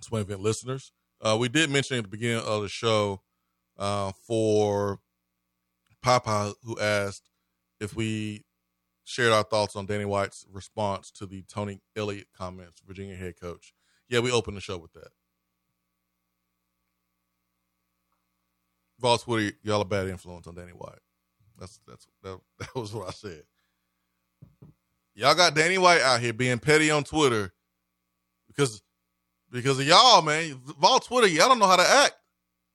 Swain Event listeners. We did mention at the beginning of the show for Papa, who asked if we shared our thoughts on Danny White's response to the Tony Elliott comments, Virginia head coach. Yeah, we opened the show with that. Vols, Woody, y'all a bad influence on Danny White. That was what I said. Y'all got Danny White out here being petty on Twitter because of y'all, man. Vols Twitter, y'all don't know how to act.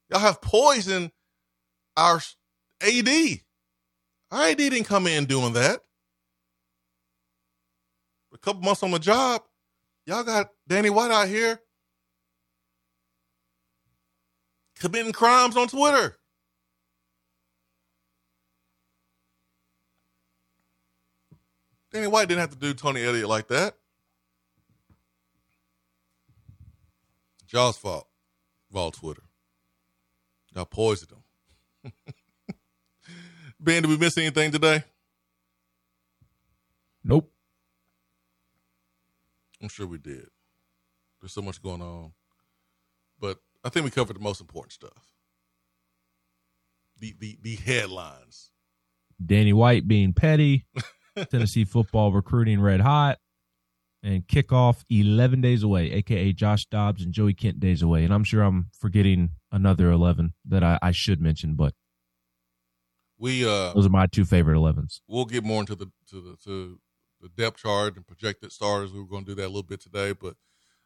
Y'all have poisoned our AD. Our AD didn't come in doing that. A couple months on the job, y'all got Danny White out here committing crimes on Twitter. Danny White didn't have to do Tony Elliott like that. Y'all's fault. Vol Twitter. Y'all poisoned them. Ben, did we miss anything today? Nope. I'm sure we did. There's so much going on. But I think we covered the most important stuff. The headlines. Danny White being petty. Tennessee football recruiting red hot. And kickoff 11 days away, a.k.a. Josh Dobbs and Joey Kent days away. And I'm sure I'm forgetting another 11 that I should mention, but those are my two favorite 11s. We'll get more into the depth chart and projected starters. We were going to do that a little bit today, but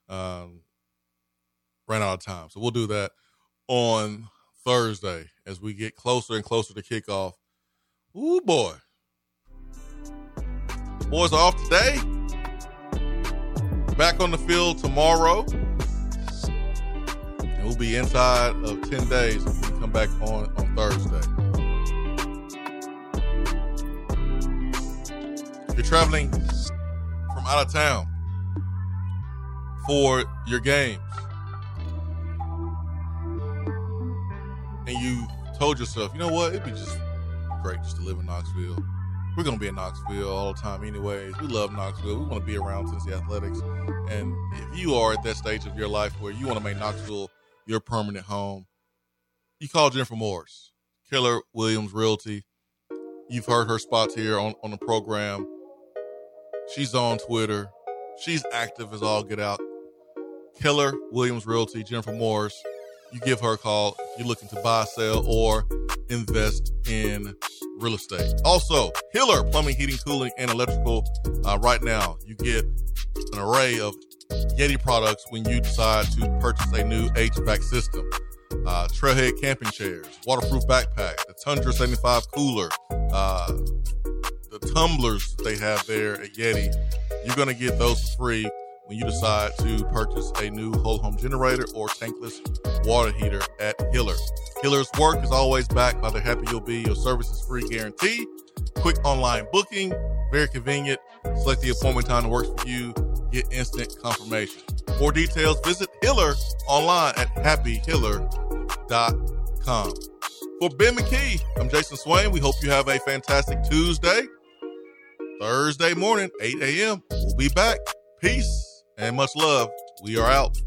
ran out of time. So we'll do that on Thursday as we get closer and closer to kickoff. Ooh, boy. The boys are off today. Back on the field tomorrow. And we'll be inside of 10 days when we come back on Thursday. If you're traveling from out of town for your games and you told yourself, you know what, it'd be just great just to live in Knoxville. We're going to be in Knoxville all the time anyways. We love Knoxville. We want to be around Tennessee Athletics. And if you are at that stage of your life where you want to make Knoxville your permanent home, you call Jennifer Morris, Keller Williams Realty. You've heard her spots here on the program. She's on Twitter. She's active as all get out. Keller Williams Realty, Jennifer Morris. You give her a call if you're looking to buy, sell, or invest in real estate. Also, Hiller Plumbing, Heating, Cooling, and Electrical. Right now, you get an array of Yeti products when you decide to purchase a new HVAC system. Trailhead camping chairs, waterproof backpack, the Tundra 75 cooler, the tumblers that they have there at Yeti. You're going to get those for free when you decide to purchase a new whole home generator or tankless water heater at Hiller. Hiller's work is always backed by the Happy You'll Be, Your Service is Free guarantee. Quick online booking, very convenient. Select the appointment time that works for you. Get instant confirmation. For details, visit Hiller online at happyhiller.com. For Ben McKee, I'm Jason Swain. We hope you have a fantastic Tuesday. Thursday morning, 8 a.m. We'll be back. Peace and much love. We are out.